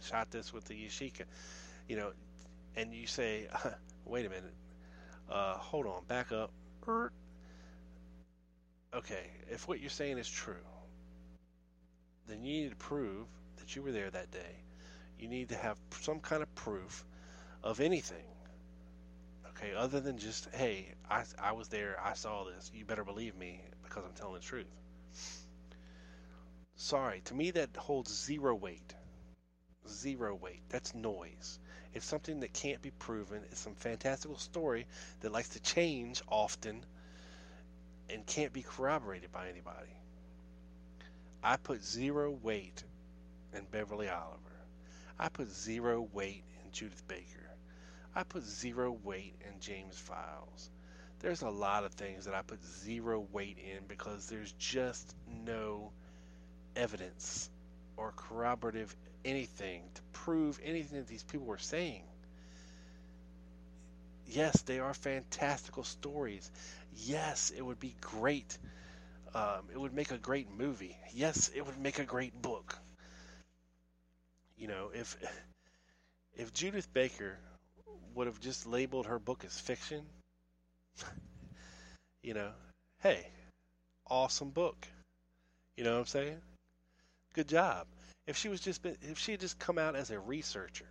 Shot this with the Yashica. And you say, wait a minute. Hold on. Back up. Okay. If what you're saying is true, then you need to prove that you were there that day, you need to have some kind of proof of anything, okay, other than just, hey, I was there, I saw this, you better believe me because I'm telling the truth. Sorry, to me that holds zero weight. Zero weight. That's noise. It's something that can't be proven. It's some fantastical story that likes to change often and can't be corroborated by anybody. I put zero weight in Beverly Oliver. I put zero weight in Judith Baker. I put zero weight in James Files. There's a lot of things that I put zero weight in because there's just no evidence or corroborative anything to prove anything that these people were saying. Yes, they are fantastical stories. Yes, it would be great. It would make a great movie. Yes, it would make a great book. You know, if Judith Baker would have just labeled her book as fiction, you know, hey, awesome book. You know what I'm saying? Good job. If she had just come out as a researcher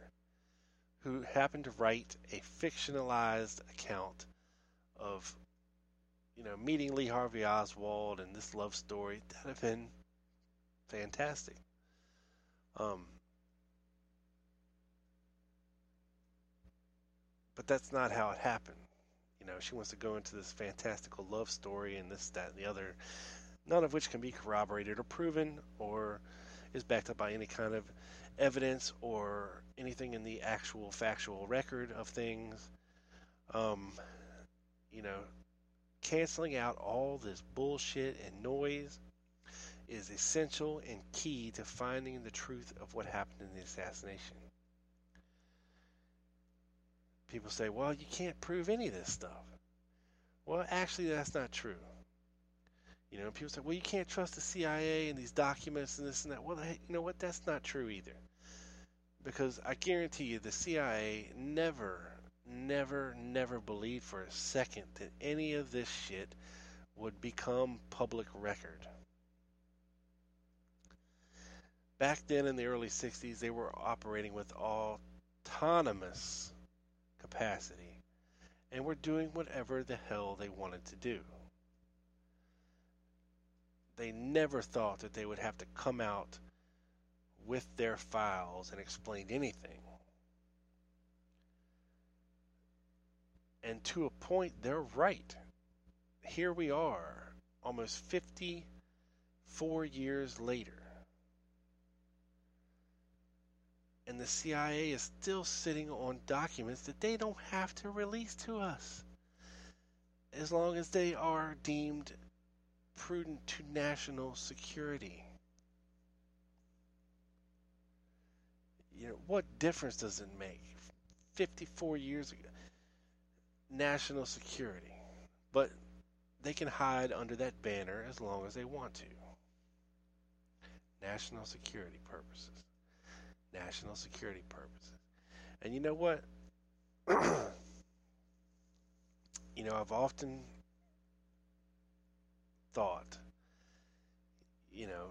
who happened to write a fictionalized account of, you know, meeting Lee Harvey Oswald and this love story, that'd have been fantastic. But that's not how it happened. You know, she wants to go into this fantastical love story and this, that, and the other, none of which can be corroborated or proven or is backed up by any kind of evidence or anything in the actual factual record of things. You know, canceling out all this bullshit and noise is essential and key to finding the truth of what happened in the assassination. People say, well, you can't prove any of this stuff. Well, actually, that's not true. You know, people say, well, you can't trust the CIA and these documents and this and that. Well, you know what? That's not true either. Because I guarantee you the CIA never believed for a second that any of this shit would become public record. Back then in the early 60s, they were operating with autonomous capacity and were doing whatever the hell they wanted to do. They never thought that they would have to come out with their files and explain anything. And to a point, they're right. Here we are, almost 54 years later. And the CIA is still sitting on documents that they don't have to release to us, as long as they are deemed prudent to national security. You know, what difference does it make? 54 years ago, national security. But they can hide under that banner as long as they want to. National security purposes. National security purposes. And you know what? You know, I've often thought, you know,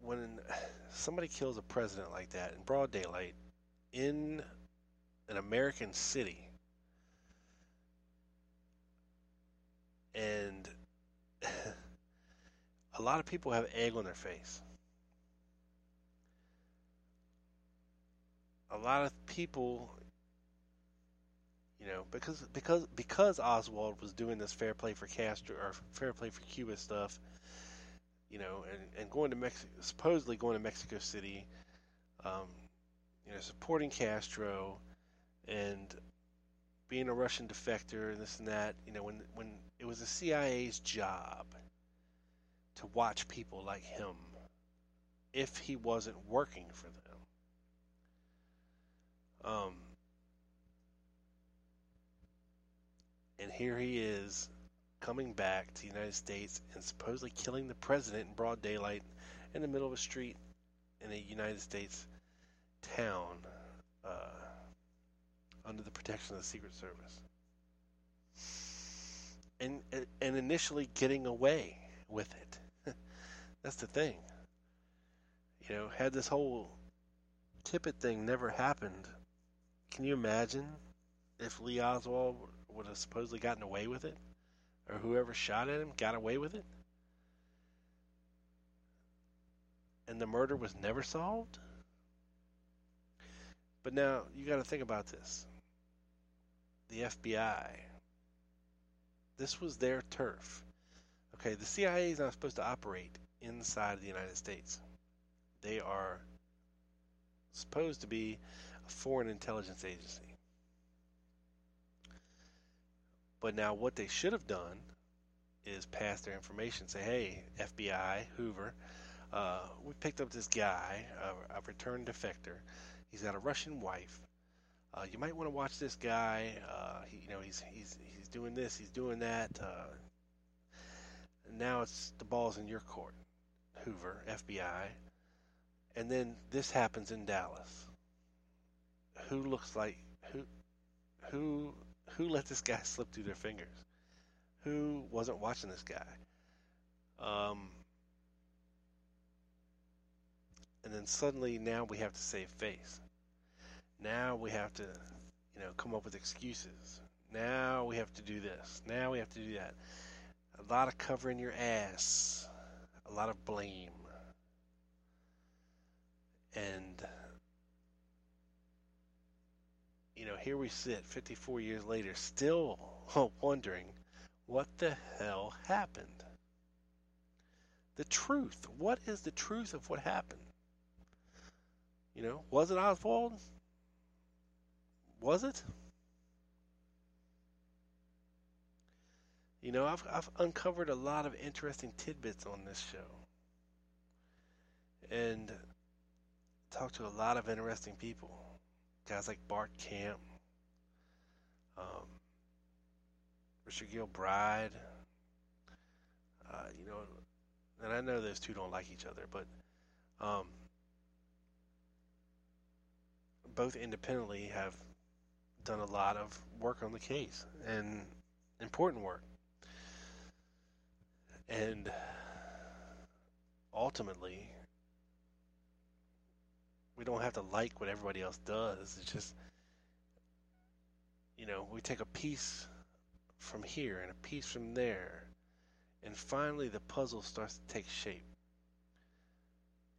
when somebody kills a president like that in broad daylight in an American city, and a lot of people have egg on their face, a lot of people, you know, because Oswald was doing this fair play for Castro or fair play for Cuba stuff, you know, and going to Mexico, supposedly going to Mexico City, you know, supporting Castro and being a Russian defector and this and that. You know, when it was the CIA's job to watch people like him if he wasn't working for them. And here he is coming back to the United States and supposedly killing the president in broad daylight in the middle of a street in a United States town under the protection of the Secret Service. And initially getting away with it. That's the thing. You know, had this whole Tippit thing never happened, can you imagine if Lee Oswald would have supposedly gotten away with it? Or whoever shot at him got away with it? And the murder was never solved? But now, you got to think about this. The FBI. This was their turf. Okay, the CIA is not supposed to operate inside of the United States. They are supposed to be a foreign intelligence agency. But now what they should have done is pass their information. Say, hey, FBI, Hoover, we picked up this guy, a return defector. He's got a Russian wife. You might want to watch this guy. He's doing this, he's doing that. Now it's the ball's in your court, Hoover, FBI. And then this happens in Dallas. Who looks like who let this guy slip through their fingers? Who wasn't watching this guy? And then suddenly now we have to save face. Now we have to, come up with excuses. Now we have to do this. Now we have to do that. A lot of covering your ass. A lot of blame. And, here we sit 54 years later, still wondering what the hell happened. The truth. What is the truth of what happened? Was it Oswald? Was it? I've uncovered a lot of interesting tidbits on this show. And talked to a lot of interesting people. Guys like Bart Camp, Richard Gilbride, and I know those two don't like each other, but both independently have done a lot of work on the case, and important work. And ultimately, we don't have to like what everybody else does. It's just, we take a piece from here and a piece from there. And finally, the puzzle starts to take shape.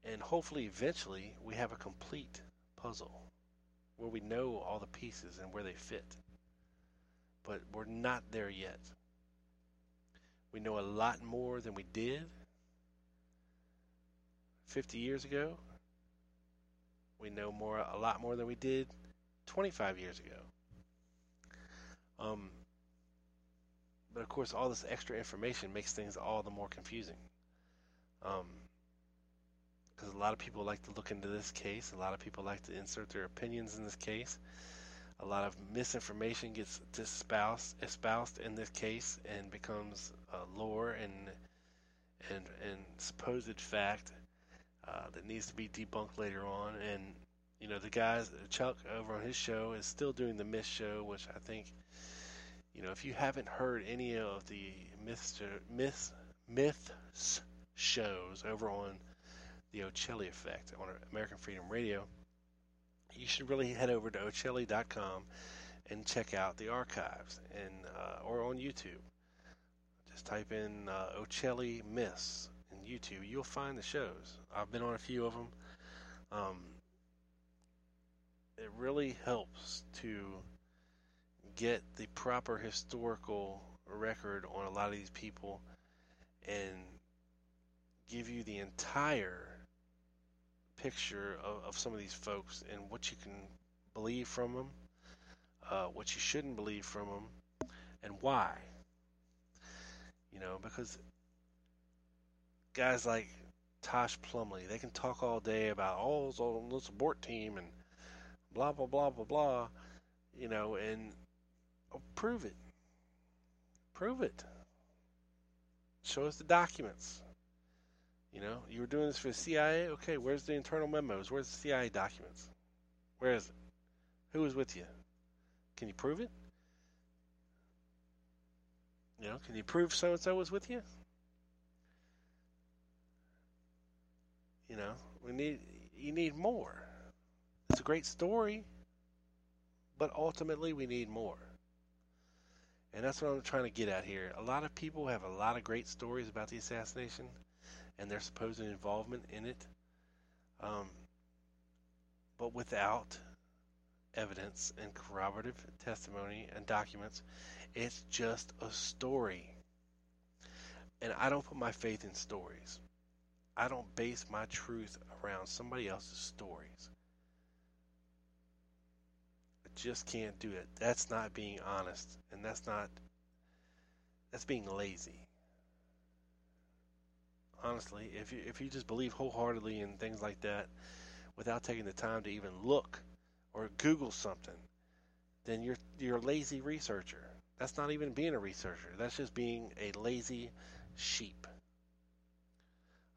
And hopefully, eventually, we have a complete puzzle where we know all the pieces and where they fit. But we're not there yet. We know a lot more than we did 50 years ago. We know a lot more than we did 25 years ago. But of course, all this extra information makes things all the more confusing. Because a lot of people like to look into this case. A lot of people like to insert their opinions in this case. A lot of misinformation gets espoused in this case and becomes lore and supposed fact. That needs to be debunked later on. And, the guys, Chuck over on his show is still doing the Myth Show, which I think, if you haven't heard any of the myths shows over on the Ochelli Effect on American Freedom Radio, you should really head over to Ochelli.com and check out the archives and or on YouTube. Just type in Ochelli Myths. And YouTube, you'll find the shows. I've been on a few of them. It really helps to get the proper historical record on a lot of these people and give you the entire picture of some of these folks and what you can believe from them, what you shouldn't believe from them, and why. Because guys like Tosh Plumley, they can talk all day about all this abort team and blah, blah, blah, blah, blah, and prove it. Prove it. Show us the documents. You were doing this for the CIA? Okay, where's the internal memos? Where's the CIA documents? Where is it? Who was with you? Can you prove it? Can you prove so-and-so was with you? You know, you need more. It's a great story, but ultimately we need more. And that's what I'm trying to get at here. A lot of people have a lot of great stories about the assassination and their supposed involvement in it, but without evidence and corroborative testimony and documents, it's just a story. And I don't put my faith in stories. I don't base my truth around somebody else's stories. I just can't do it. That's not being honest, and that's being lazy. Honestly, if you just believe wholeheartedly in things like that without taking the time to even look or Google something, then you're a lazy researcher. That's not even being a researcher. That's just being a lazy sheep.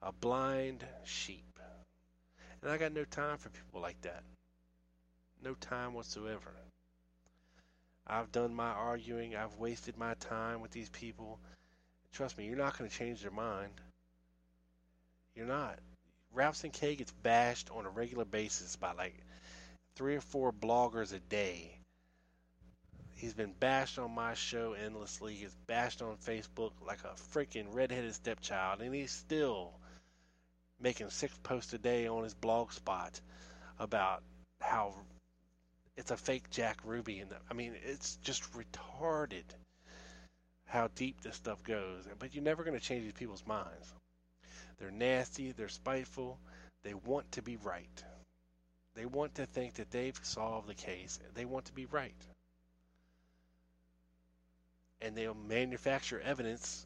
A blind sheep. And I got no time for people like that. No time whatsoever. I've done my arguing. I've wasted my time with these people. Trust me, you're not going to change their mind. You're not. Ralphson Kaye gets bashed on a regular basis by like 3 or 4 bloggers a day. He's been bashed on my show endlessly. He's bashed on Facebook like a freaking redheaded stepchild. And he's still making 6 posts a day on his blog spot about how it's a fake Jack Ruby. And I mean, it's just retarded how deep this stuff goes. But you're never going to change these people's minds. They're nasty. They're spiteful. They want to be right. They want to think that they've solved the case. They want to be right. And they'll manufacture evidence,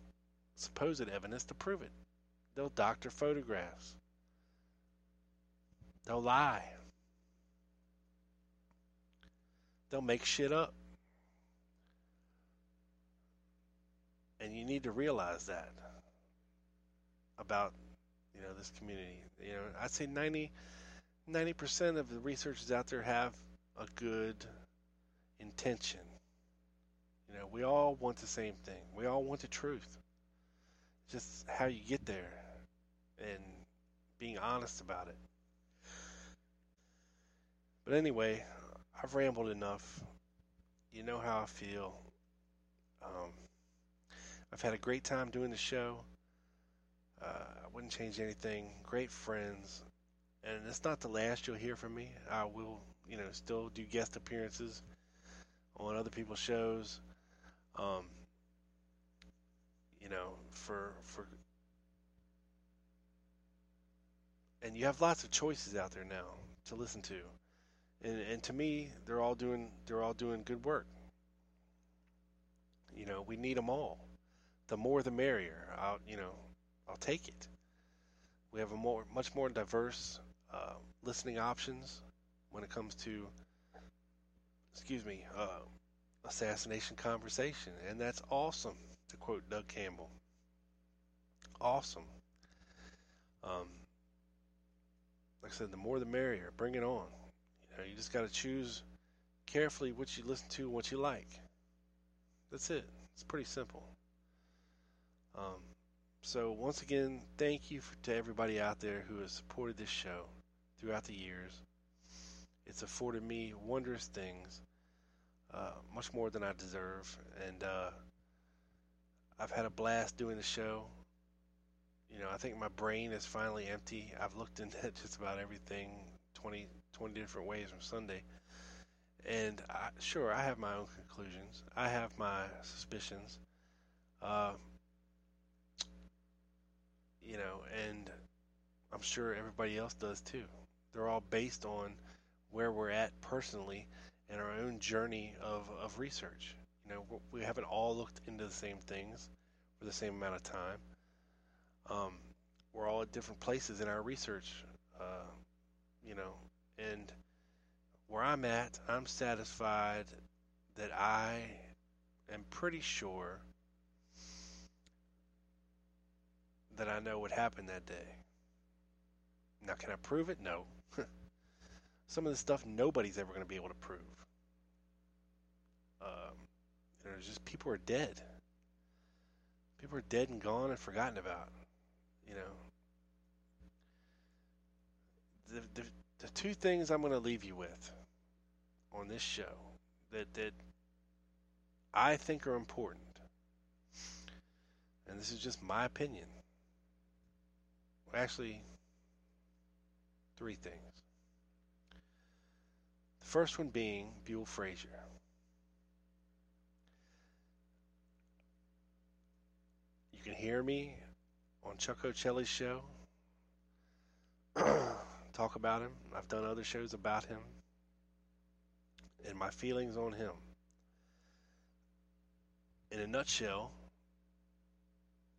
supposed evidence, to prove it. They'll doctor photographs. They'll lie. They'll make shit up. And you need to realize that about, you know, this community. You know, I'd say 90% of the researchers out there have a good intention. You know, we all want the same thing. We all want the truth. Just how you get there and being honest about it. But anyway, I've rambled enough. You know how I feel. I've had a great time doing the show. I wouldn't change anything. Great friends. And it's not the last you'll hear from me. I will, you know, still do guest appearances on other people's shows. You know, and you have lots of choices out there now to listen to, and to me, they're all doing good work. You know, we need them all. The more, the merrier. I'll take it. We have much more diverse listening options when it comes to, assassination conversation, and that's awesome, to quote Doug Campbell. Awesome. Like I said, the more the merrier. Bring it on. You know, you just got to choose carefully what you listen to and what you like. That's it. It's pretty simple. So once again, thank you to everybody out there who has supported this show throughout the years. It's afforded me wondrous things, much more than I deserve, and I've had a blast doing the show. You know, I think my brain is finally empty. I've looked into just about everything 20 different ways from Sunday, and I have my own conclusions. I have my suspicions, you know, and I'm sure everybody else does too. They're all based on where we're at personally and our own journey of research. You know, we haven't all looked into the same things for the same amount of time. We're all at different places in our research, you know, and where I'm at, I'm satisfied that I am pretty sure that I know what happened that day. Now, can I prove it? No. Some of the stuff nobody's ever going to be able to prove. There's just people are dead. People are dead and gone and forgotten about. You know, the two things I'm going to leave you with on this show that I think are important, and this is just my opinion. Well, actually, three things. The first one being Buell Frazier. You can hear me on Chuck Ochelli's show talk about him. I've done other shows about him and my feelings on him. In a nutshell,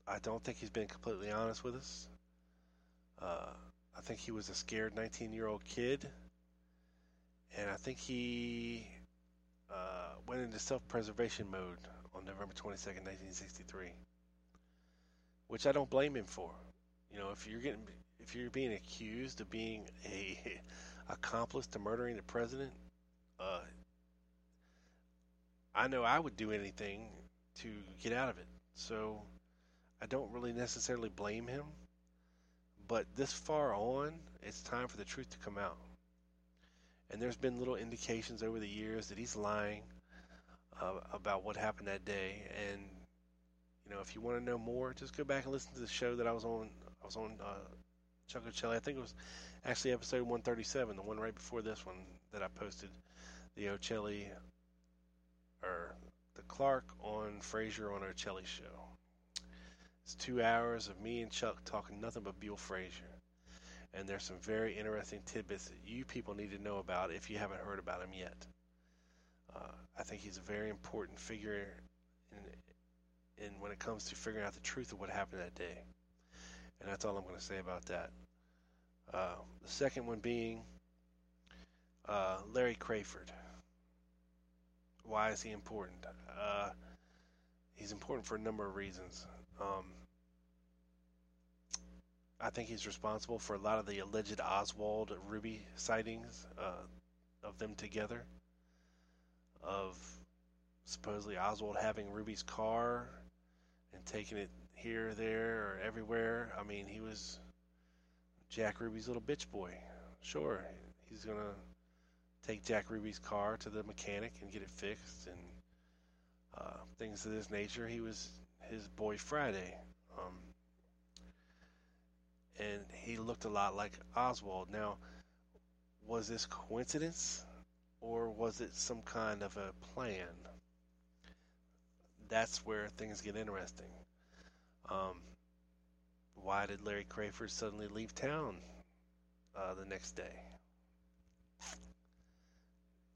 I don't think he's been completely honest with us. I think he was a scared 19-year-old kid, and I think he went into self-preservation mode on November 22nd, 1963, which I don't blame him for. You know, if you're being accused of being a accomplice to murdering the president, I know I would do anything to get out of it. So I don't really necessarily blame him. But this far on, it's time for the truth to come out. And there's been little indications over the years that he's lying about what happened that day. And you know, if you want to know more, just go back and listen to the show that I was on. I was on Chuck Ochelli. I think it was actually episode 137, the one right before this one that I posted, the Ochelli or the Clark on Frazier on Ochelli show. It's 2 hours of me and Chuck talking nothing but Buell Frazier. And there's some very interesting tidbits that you people need to know about if you haven't heard about him yet. I think he's a very important figure in when it comes to figuring out the truth of what happened that day. And that's all I'm going to say about that. The second one being Larry Crafard. Why is he important? He's important for a number of reasons. I think he's responsible for a lot of the alleged Oswald Ruby sightings of them together, of supposedly Oswald having Ruby's car and taking it here, there, or everywhere. I mean, he was Jack Ruby's little bitch boy. Sure, he's going to take Jack Ruby's car to the mechanic and get it fixed and things of this nature. He was his boy Friday, and he looked a lot like Oswald. Now, was this coincidence, or was it some kind of a plan? That's where things get interesting. Why did Larry Crafard suddenly leave town the next day?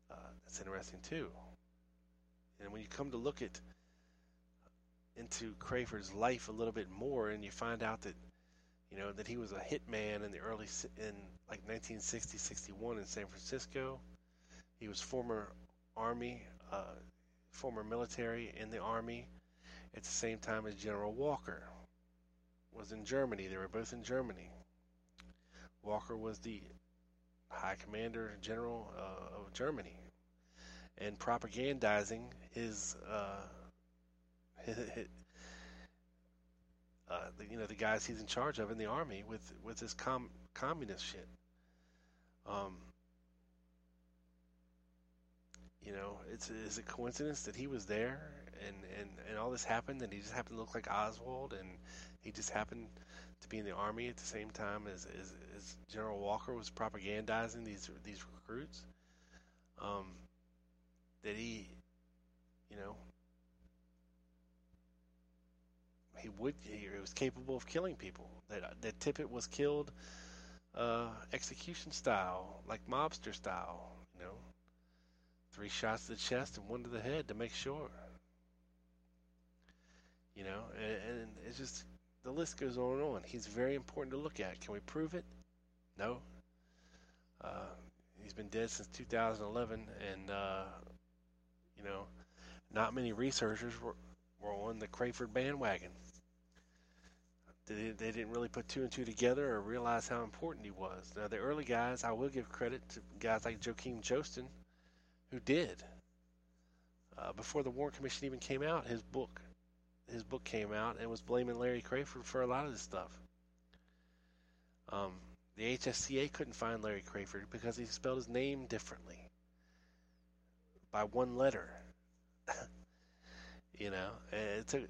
That's interesting too. And when you come to look at into Crafard's life a little bit more, and you find out that, you know, that he was a hitman in the early, in like 1960, 61 in San Francisco. He was former military in the army at the same time as General Walker was in Germany. They were both in Germany. Walker was the high commander general of Germany and propagandizing the guys he's in charge of in the army with this communist shit. Is it coincidence that he was there and all this happened and he just happened to look like Oswald and he just happened to be in the army at the same time as General Walker was propagandizing these recruits? That he, you know, he was capable of killing people. That Tippit was killed execution style, like mobster style, you know. 3 shots to the chest and 1 to the head to make sure. You know, and it's just, the list goes on and on. He's very important to look at. Can we prove it? No. He's been dead since 2011, and, not many researchers were on the Crafard bandwagon. They didn't really put 2 and 2 together or realize how important he was. Now, the early guys, I will give credit to guys like Joachim Jostin, who did. Before the Warren Commission even came out, his book came out and was blaming Larry Crafard for a lot of this stuff. The HSCA couldn't find Larry Crafard because he spelled his name differently. By one letter. You know, it took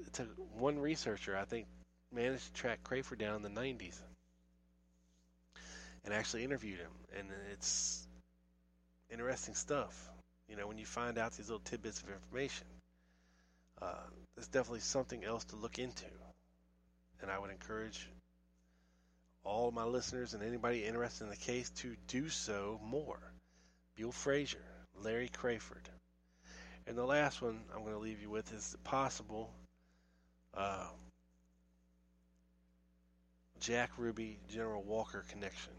one researcher, I think, managed to track Crafard down in the 90s. And actually interviewed him. And it's interesting stuff. You know, when you find out these little tidbits of information. There's definitely something else to look into. And I would encourage all of my listeners and anybody interested in the case to do so more. Buell Frazier, Larry Crafard. And the last one I'm going to leave you with is the possible Jack Ruby, General Walker connection.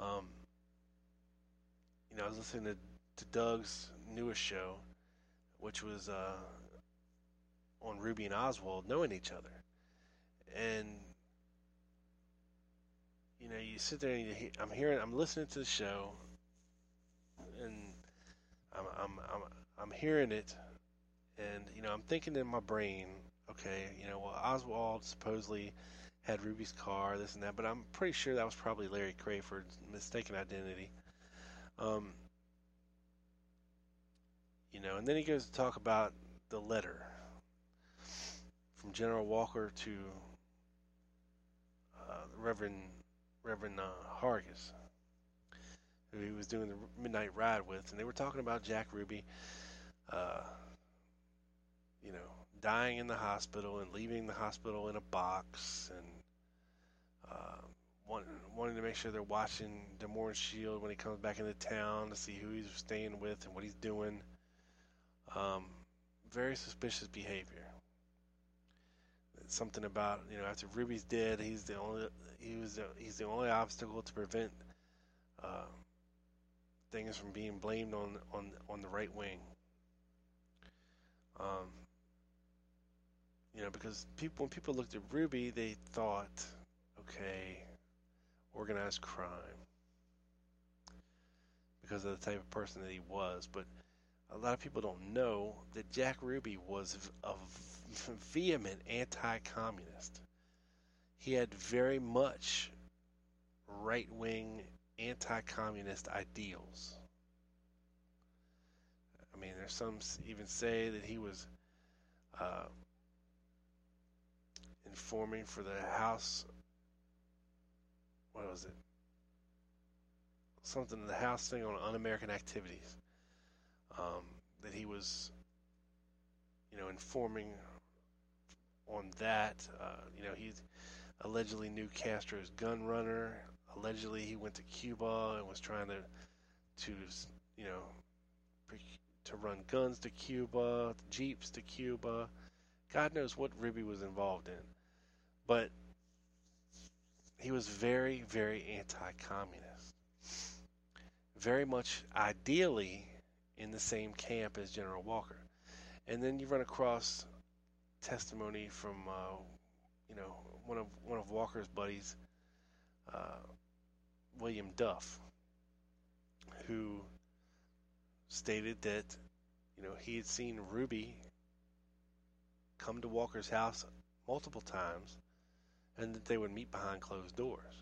You know, I was listening to Doug's newest show, which was on Ruby and Oswald knowing each other. And you know, you sit there and I'm listening to the show, and I'm hearing it, and you know, I'm thinking in my brain, okay, you know, well, Oswald supposedly had Ruby's car, this and that, but I'm pretty sure that was probably Larry Crafard's mistaken identity. You know, and then he goes to talk about the letter from General Walker to Reverend Hargis, who he was doing the midnight ride with, and they were talking about Jack Ruby, you know, dying in the hospital and leaving the hospital in a box, and wanting to make sure they're watching Demore's Shield when he comes back into town to see who he's staying with and what he's doing. Very suspicious behavior. It's something about, you know, after Ruby's dead, he's the only obstacle to prevent things from being blamed on the right wing. You know, because people, when people looked at Ruby, they thought, okay, organized crime, because of the type of person that he was. But a lot of people don't know that Jack Ruby was a vehement anti-communist. He had very much right-wing anti-communist ideals. I mean, there's some even say that he was informing for the House, what was it? Something in the House thing on un-American activities. That he was, you know, informing on that. You know, he allegedly knew Castro's gun runner. Allegedly, he went to Cuba and was trying to you know, to run guns to Cuba, jeeps to Cuba. God knows what Ruby was involved in, but he was very, very anti-communist. Very much, ideally, in the same camp as General Walker. And then you run across testimony from you know, one of Walker's buddies, William Duff, who stated that, you know, he had seen Ruby come to Walker's house multiple times, and that they would meet behind closed doors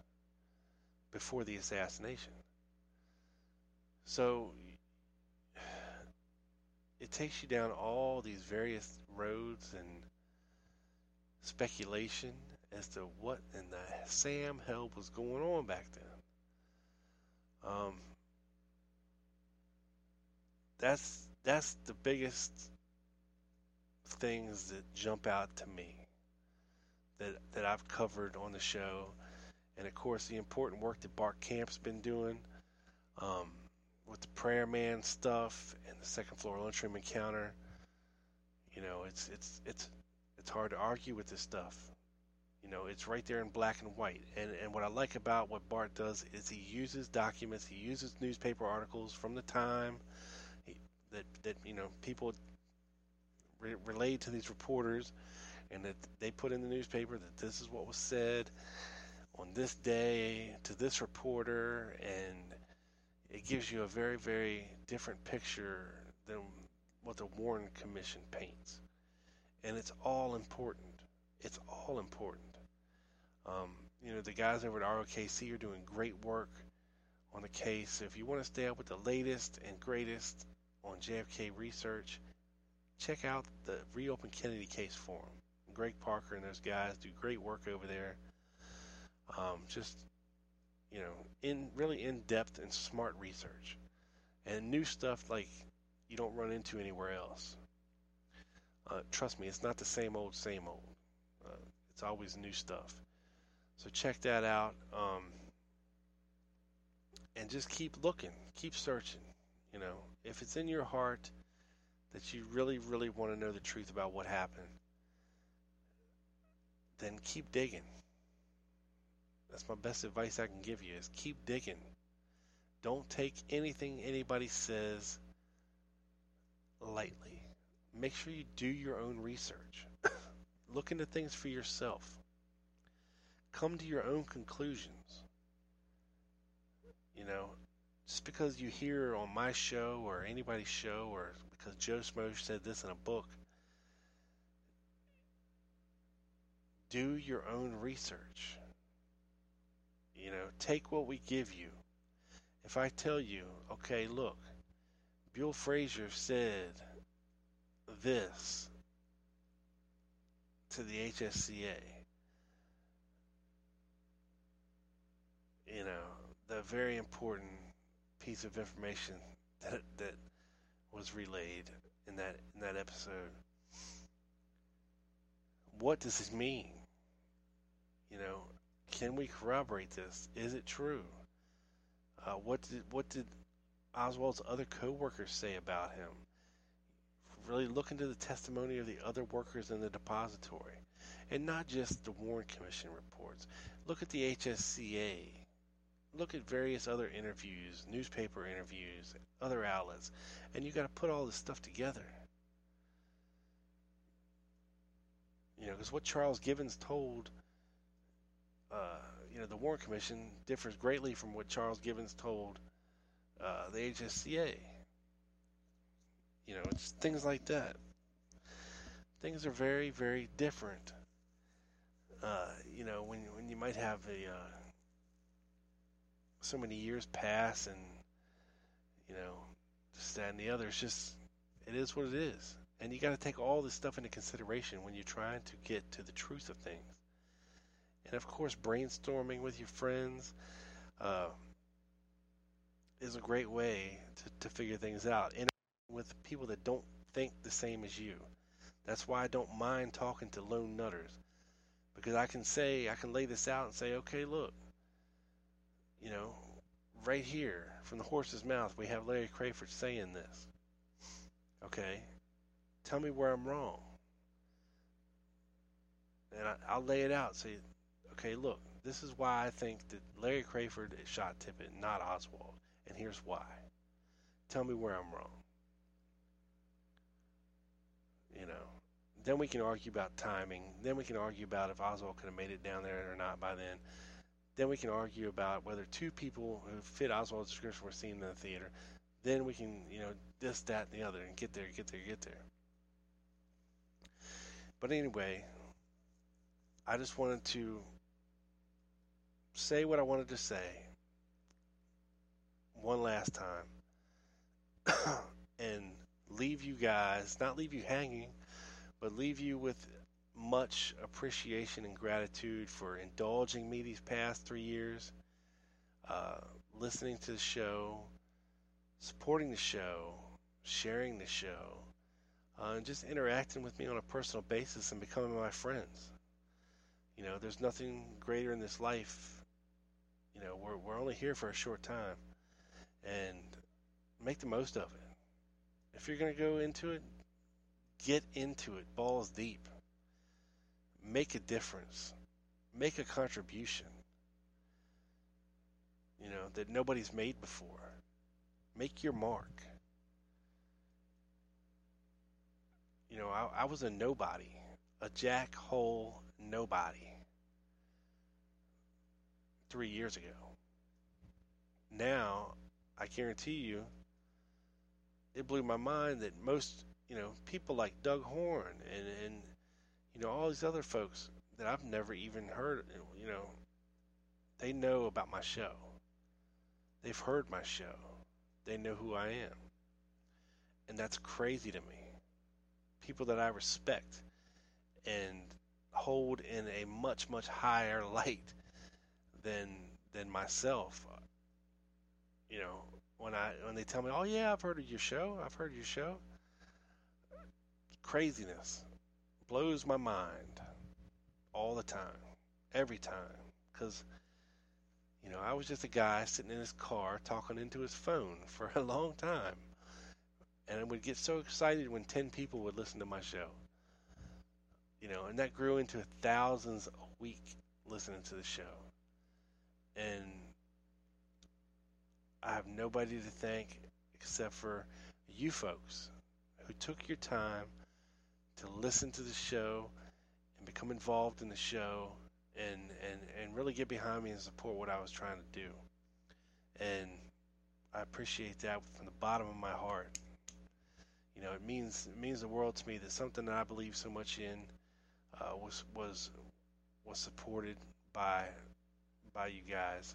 before the assassination. So it takes you down all these various roads and speculation as to what in the Sam hell was going on back then. That's the biggest things that jump out to me that I've covered on the show, and of course the important work that Bart Camp's been doing. With the prayer man stuff and the second floor lunchroom encounter, you know, it's hard to argue with this stuff. You know, it's right there in black and white. And what I like about what Bart does is he uses documents, he uses newspaper articles from the time that you know, people relayed to these reporters, and that they put in the newspaper that this is what was said on this day to this reporter, and it gives you a very, very different picture than what the Warren Commission paints. And it's all important. You know, the guys over at ROKC are doing great work on the case. So if you want to stay up with the latest and greatest on JFK research, check out the Reopen Kennedy Case Forum. Greg Parker and those guys do great work over there. Just, you know, really in-depth and smart research. And new stuff like you don't run into anywhere else. Trust me, it's not the same old. It's always new stuff. So check that out. And just keep looking. Keep searching. You know, if it's in your heart that you really, really want to know the truth about what happened, then keep digging. That's my best advice I can give you, is keep digging. Don't take anything anybody says lightly. Make sure you do your own research. Look into things for yourself. Come to your own conclusions. You know, just because you hear on my show or anybody's show, or because Joe Smo said this in a book, do your own research. You know, take what we give you. If I tell you, okay, look, Buell Frazier said this to the HSCA, you know, the very important piece of information that was relayed in that episode. What does this mean? You know, can we corroborate this? Is it true? What did Oswald's other co-workers say about him? Really look into the testimony of the other workers in the depository, and not just the Warren Commission reports. Look at the HSCA. Look at various other interviews, newspaper interviews, other outlets, and you got to put all this stuff together. You know, because what Charles Givens told, the Warren Commission differs greatly from what Charles Givens told the HSCA. You know, it's things like that. Things are very, very different. You know, when you might have so many years pass and, you know, this, that, and the other. It's just, it is what it is. And you got to take all this stuff into consideration when you're trying to get to the truth of things. And of course, brainstorming with your friends is a great way to figure things out. And with people that don't think the same as you. That's why I don't mind talking to lone nutters, because I can lay this out and say, okay, look, you know, right here from the horse's mouth, we have Larry Crafard saying this. Okay, tell me where I'm wrong. And I'll lay it out. Say, okay, look, this is why I think that Larry Crafard shot Tippit, not Oswald. And here's why. Tell me where I'm wrong. You know, then we can argue about timing. Then we can argue about if Oswald could have made it down there or not by then. Then we can argue about whether two people who fit Oswald's description were seen in the theater. Then we can, you know, this, that, and the other, and get there. But anyway, I just wanted to say what I wanted to say one last time. And leave you guys, not leave you hanging, but leave you with much appreciation and gratitude for indulging me these past 3 years, listening to the show, supporting the show, sharing the show, and just interacting with me on a personal basis and becoming my friends. You know, there's nothing greater in this life. You know, we're only here for a short time, and make the most of it. If you're going to go into it, get into it balls deep. Make a difference. Make a contribution, you know, that nobody's made before. Make your mark. You know, I was a nobody, a jackhole nobody 3 years ago. Now, I guarantee you, it blew my mind that most, you know, people like Doug Horn and you know, all these other folks that I've never even heard, you know, They know about my show. They've heard my show. They know who I am. And that's crazy to me. People that I respect and hold in a much, much higher light than myself. You know, when they tell me, "Oh yeah, I've heard of your show," craziness blows my mind all the time, every time, because you know I was just a guy sitting in his car talking into his phone for a long time, and I would get so excited when 10 people would listen to my show. You know, and that grew into thousands a week listening to the show. And I have nobody to thank except for you folks who took your time to listen to the show and become involved in the show and really get behind me and support what I was trying to do. And I appreciate that from the bottom of my heart. You know, it means the world to me that something that I believe so much in was supported by you guys.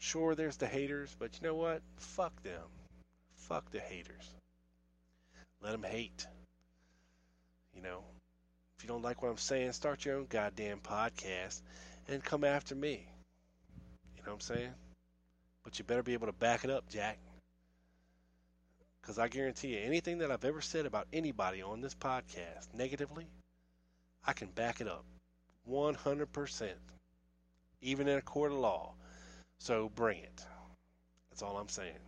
Sure, there's the haters, but you know what? Fuck them. Fuck the haters. Let them hate. You know, if you don't like what I'm saying, start your own goddamn podcast and come after me. You know what I'm saying? But you better be able to back it up, Jack. Because I guarantee you, anything that I've ever said about anybody on this podcast negatively, I can back it up 100%, even in a court of law. So bring it. That's all I'm saying.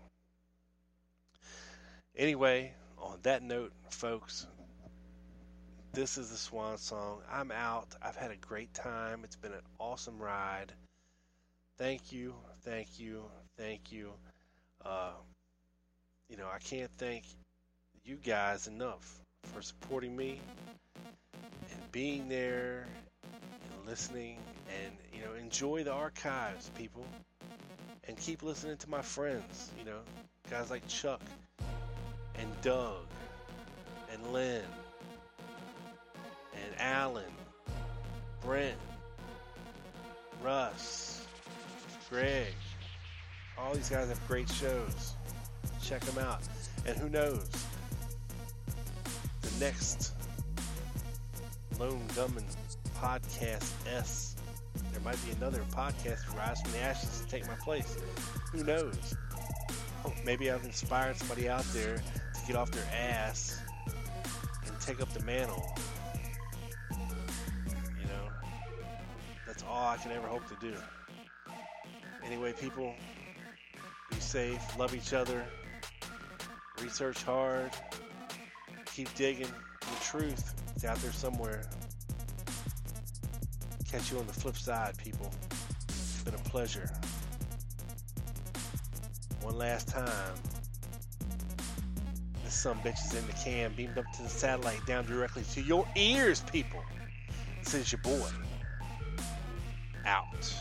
Anyway, on that note, folks, this is the Swan Song. I'm out. I've had a great time. It's been an awesome ride. Thank you, thank you, thank you. You know, I can't thank you guys enough for supporting me and being there and listening and, you know, enjoy the archives, people. And keep listening to my friends, you know, guys like Chuck and Doug and Len and Alan, Brent, Russ, Greg. All these guys have great shows. Check them out. And who knows, the next Lone Gunman Podcast S, there might be another podcast to rise from the ashes to take my place. Who knows? Maybe I've inspired somebody out there to get off their ass and take up the mantle. You know, that's all I can ever hope to do. Anyway, people, be safe, love each other. Research hard. Keep digging. The truth is out there somewhere. Catch you on the flip side, people. It's been a pleasure. One last time. This sumbitch is in the can, beamed up to the satellite, down directly to your ears, people. This is your boy. Out.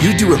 You do it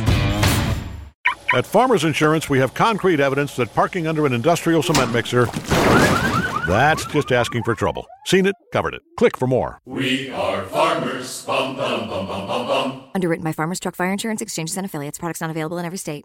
At Farmers Insurance, we have concrete evidence that parking under an industrial cement mixer, that's just asking for trouble. Seen it, covered it. Click for more. We are farmers. Bum, bum, bum, bum, bum, bum. Underwritten by Farmers Truck Fire Insurance Exchanges and Affiliates. Products not available in every state.